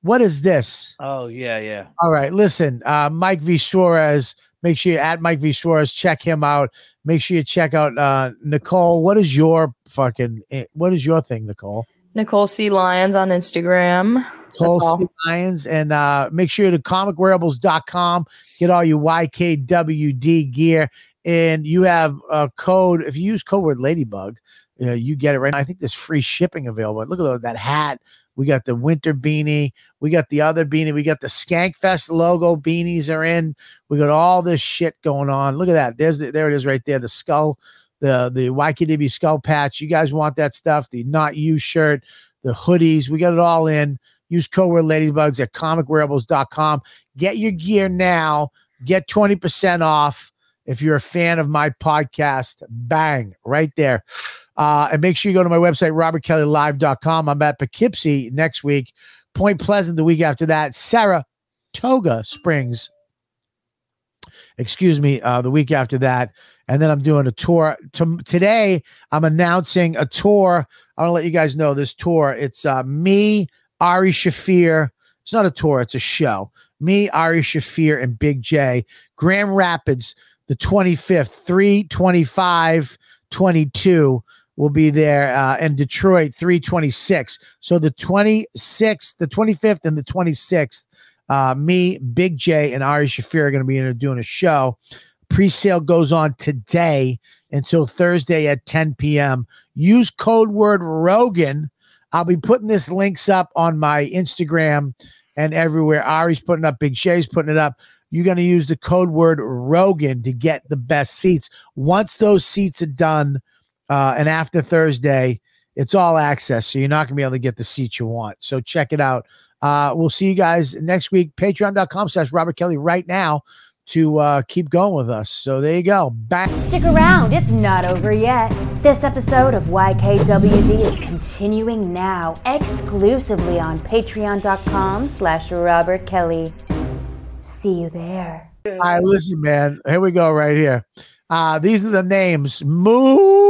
What is this? Oh, yeah, yeah. All right. Listen, Mike V Suarez. Make sure you add Mike V Suarez. Check him out. Make sure you check out Nicole. What is your thing, Nicole? Nicole C Lyons on Instagram. Nicole C Lyons, and make sure you go to comicwearables.com. Get all your YKWD gear, and you have a code. If you use code word Ladybug, you get it right now. I think there's free shipping available. Look at that hat. We got the winter beanie. We got the other beanie. We got the Skankfest logo beanies are in. We got all this shit going on. Look at that. There it is right there. The skull, the YKWD skull patch. You guys want that stuff. The Not You shirt, the hoodies. We got it all in. Use code word Ladybugs at comicwearables.com. Get your gear now. Get 20% off. If you're a fan of my podcast, bang, right there. And make sure you go to my website, robertkellylive.com. I'm at Poughkeepsie next week, Point Pleasant the week after that, Saratoga Springs, the week after that. And then I'm doing a tour. Today, I'm announcing a tour. I want to let you guys know this tour. It's me, Ari Shafir. It's not a tour. It's a show. Me, Ari Shafir, and Big J. Grand Rapids, the 25th, 3/25/22. will be there, and Detroit 326. So the 26th, the 25th, and the 26th, me, Big J, and Ari Shafir are going to be doing a show. Pre-sale goes on today until Thursday at 10 p.m. Use code word Rogan. I'll be putting this links up on my Instagram and everywhere. Ari's putting up, Big J's putting it up. You're going to use the code word Rogan to get the best seats. Once those seats are done, and after Thursday, it's all access. So you're not going to be able to get the seat you want. So check it out. We'll see you guys next week. Patreon.com/Robert Kelly right now to keep going with us. So there you go. Back. Stick around. It's not over yet. This episode of YKWD is continuing now exclusively on Patreon.com/Robert Kelly. See you there. All right, listen, man. Here we go right here. These are the names. Moo.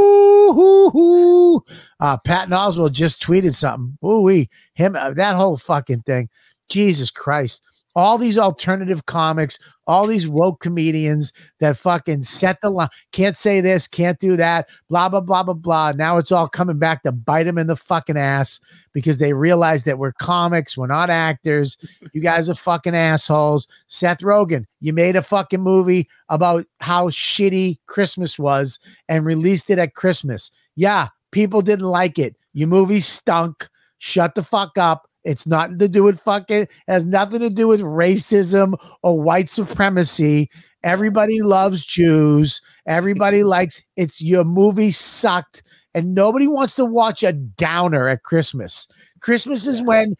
Patton Oswalt just tweeted something. Ooh-wee. Him, that whole fucking thing. Jesus Christ. All these alternative comics, all these woke comedians that fucking set the line. Can't say this, can't do that, blah, blah, blah, blah, blah. Now it's all coming back to bite them in the fucking ass because they realize that we're comics. We're not actors. You guys are fucking assholes. Seth Rogen, you made a fucking movie about how shitty Christmas was and released it at Christmas. Yeah, people didn't like it. Your movie stunk. Shut the fuck up. It's nothing to do with fucking, it has nothing to do with racism or white supremacy. Everybody loves Jews. Everybody likes, it's your movie sucked and nobody wants to watch a downer at Christmas. Christmas is when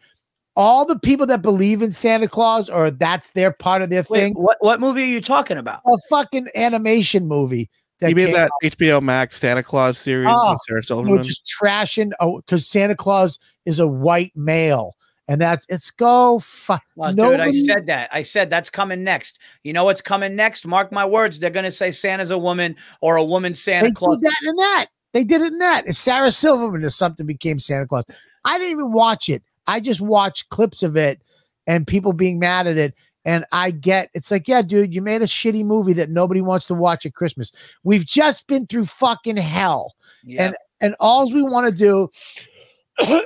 all the people that believe in Santa Claus or that's their part of their thing. What movie are you talking about? A fucking animation movie. You mean that HBO Max Santa Claus series? Oh, Sarah Silverman? Just trashing. Oh, because Santa Claus is a white male, and that's it's go fuck. Well, dude, I said that. I said that's coming next. You know what's coming next? Mark my words. They're gonna say Santa's a woman or a woman Santa Claus. They did that in that. They did it in that. It's Sarah Silverman or something became Santa Claus. I didn't even watch it. I just watched clips of it and people being mad at it. And I get, it's like, yeah, dude, you made a shitty movie that nobody wants to watch at Christmas. We've just been through fucking hell. Yeah. And all we want to do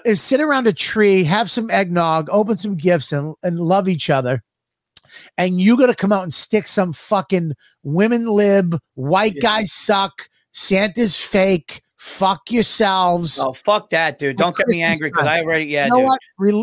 is sit around a tree, have some eggnog, open some gifts, and love each other. And you got to come out and stick some fucking women lib, white guys suck, Santa's fake, fuck yourselves. Oh, fuck that, dude. Don't get me angry because I already, yeah, you know dude. What?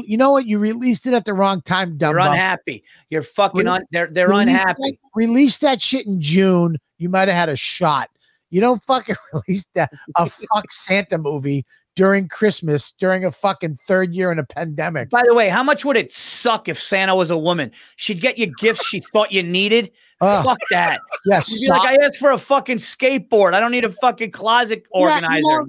You know what? You released it at the wrong time, dumb. You're unhappy. You're fucking on. They're unhappy. Release that shit in June. You might have had a shot. You don't fucking release that a fuck Santa movie during Christmas, during a fucking third year in a pandemic. By the way, how much would it suck if Santa was a woman? She'd get you gifts she thought you needed. Fuck that. Yes. You'd be like, I asked for a fucking skateboard. I don't need a fucking closet organizer.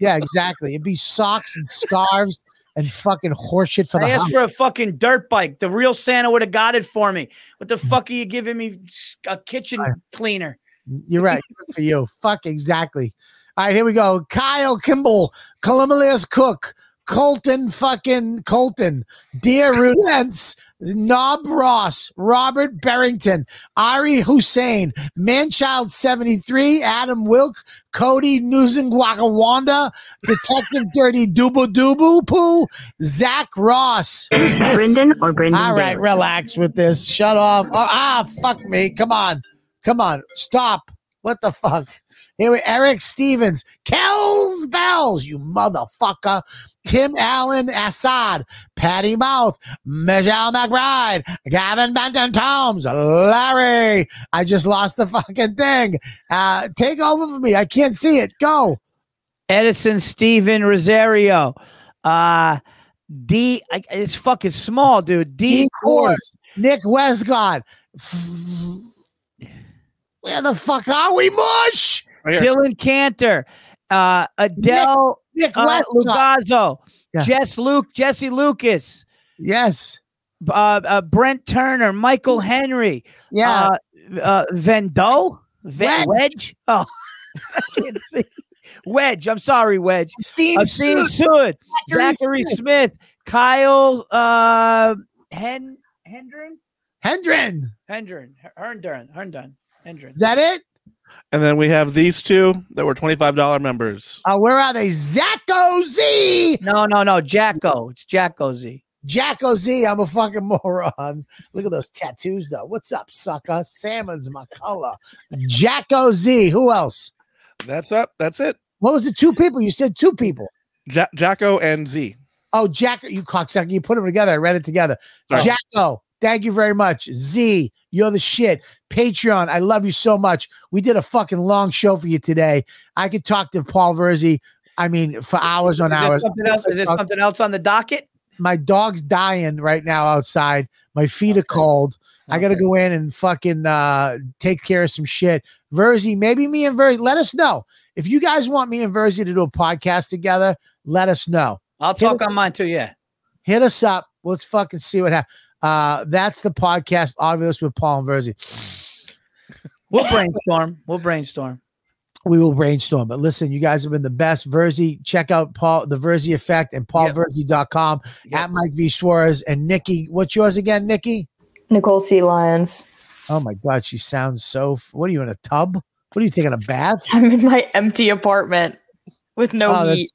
Yeah, exactly. It'd be socks and scarves and fucking horseshit for the house. I asked for a fucking dirt bike. The real Santa would have got it for me. What the fuck are you giving me? A kitchen cleaner. You're right. Good for you. Fuck, exactly. All right, here we go. Kyle Kimball, Columbus Cook, Colton, Dear Rudence, Nob Ross, Robert Barrington, Ari Hussein, Manchild73, Adam Wilk, Cody Nuzengwakawanda, Detective Dirty Dubu Dubu Poo, Zach Ross. Who's this? Brendan. All right, relax with this. Shut off. Oh, fuck me. Come on. Stop. What the fuck? Anyway, Eric Stevens, Kells Bells, you motherfucker, Tim Allen Assad, Patty Mouth, Michelle McBride, Gavin Benton Toms, Larry, I just lost the fucking thing. Take over for me. I can't see it. Go. Edison Steven Rosario. It's fucking small, dude. D. Course. Nick Westcott. Where the fuck are we, Mush? Right. Dylan Cantor, Adele Nick Lugazzo, yeah. Jesse Lucas. Yes. Brent Turner, Michael Henry. Yeah. Vendo? Wedge? Oh, I can't see. Wedge. I'm sorry, Wedge. Sean Sood. Zachary Smith. Kyle Hendren. Herndon. Is that it? And then we have these two that were $25 members. Where are they? Zacko Z. No. Jacko. It's Jacko Z. Jacko Z. I'm a fucking moron. Look at those tattoos, though. What's up, sucker? Salmon's my color. Jacko Z. Who else? That's up. That's it. What was the two people? You said two people. Jacko and Z. Oh, Jacko. You cocksucker. You put them together. I read it together. Sorry. Jacko. Thank you very much. Z, you're the shit. Patreon, I love you so much. We did a fucking long show for you today. I could talk to Paul Virzi, I mean, for hours on hours. Is there something else on the docket? My dog's dying right now outside. My feet are cold. Okay. I got to go in and fucking take care of some shit. Virzi, maybe me and Virzi, let us know. If you guys want me and Virzi to do a podcast together, let us know. I'll talk on mine too, yeah. Hit us up. Let's fucking see what happens. That's the podcast, Obvious with Paul and Virzi. We'll brainstorm. We will brainstorm. But listen, you guys have been the best. Virzi, check out Paul, the Virzi Effect, and paulvirzi.com. Yep. At Mike V Suarez and Nikki. What's yours again, Nikki? Nicole C Lyons. Oh my God, she sounds so. What are you in a tub? What are you taking a bath? I'm in my empty apartment with no heat.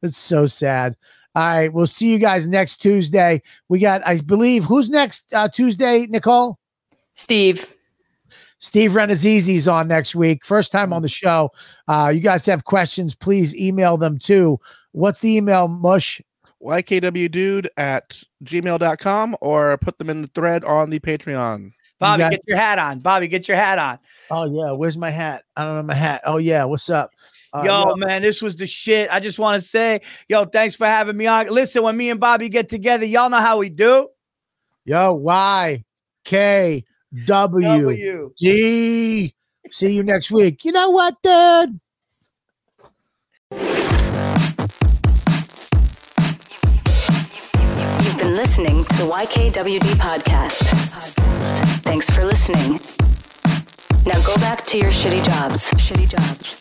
That's so sad. All right, we'll see you guys next Tuesday. We got, I believe, who's next Tuesday, Nicole? Steve. Steve Renazizi's on next week. First time on the show. You guys have questions, please email them too. What's the email, Mush? YKWDude@gmail.com or put them in the thread on the Patreon. Bobby, get your hat on. Bobby, get your hat on. Oh, yeah. Where's my hat? I don't know my hat. Oh, yeah. What's up? Yo, man, this was the shit. I just want to say, yo, thanks for having me on. Listen, when me and Bobby get together, y'all know how we do. Yo, YKWD. See you next week. You know what, dude? You've been listening to the YKWD podcast. Thanks for listening. Now go back to your shitty jobs.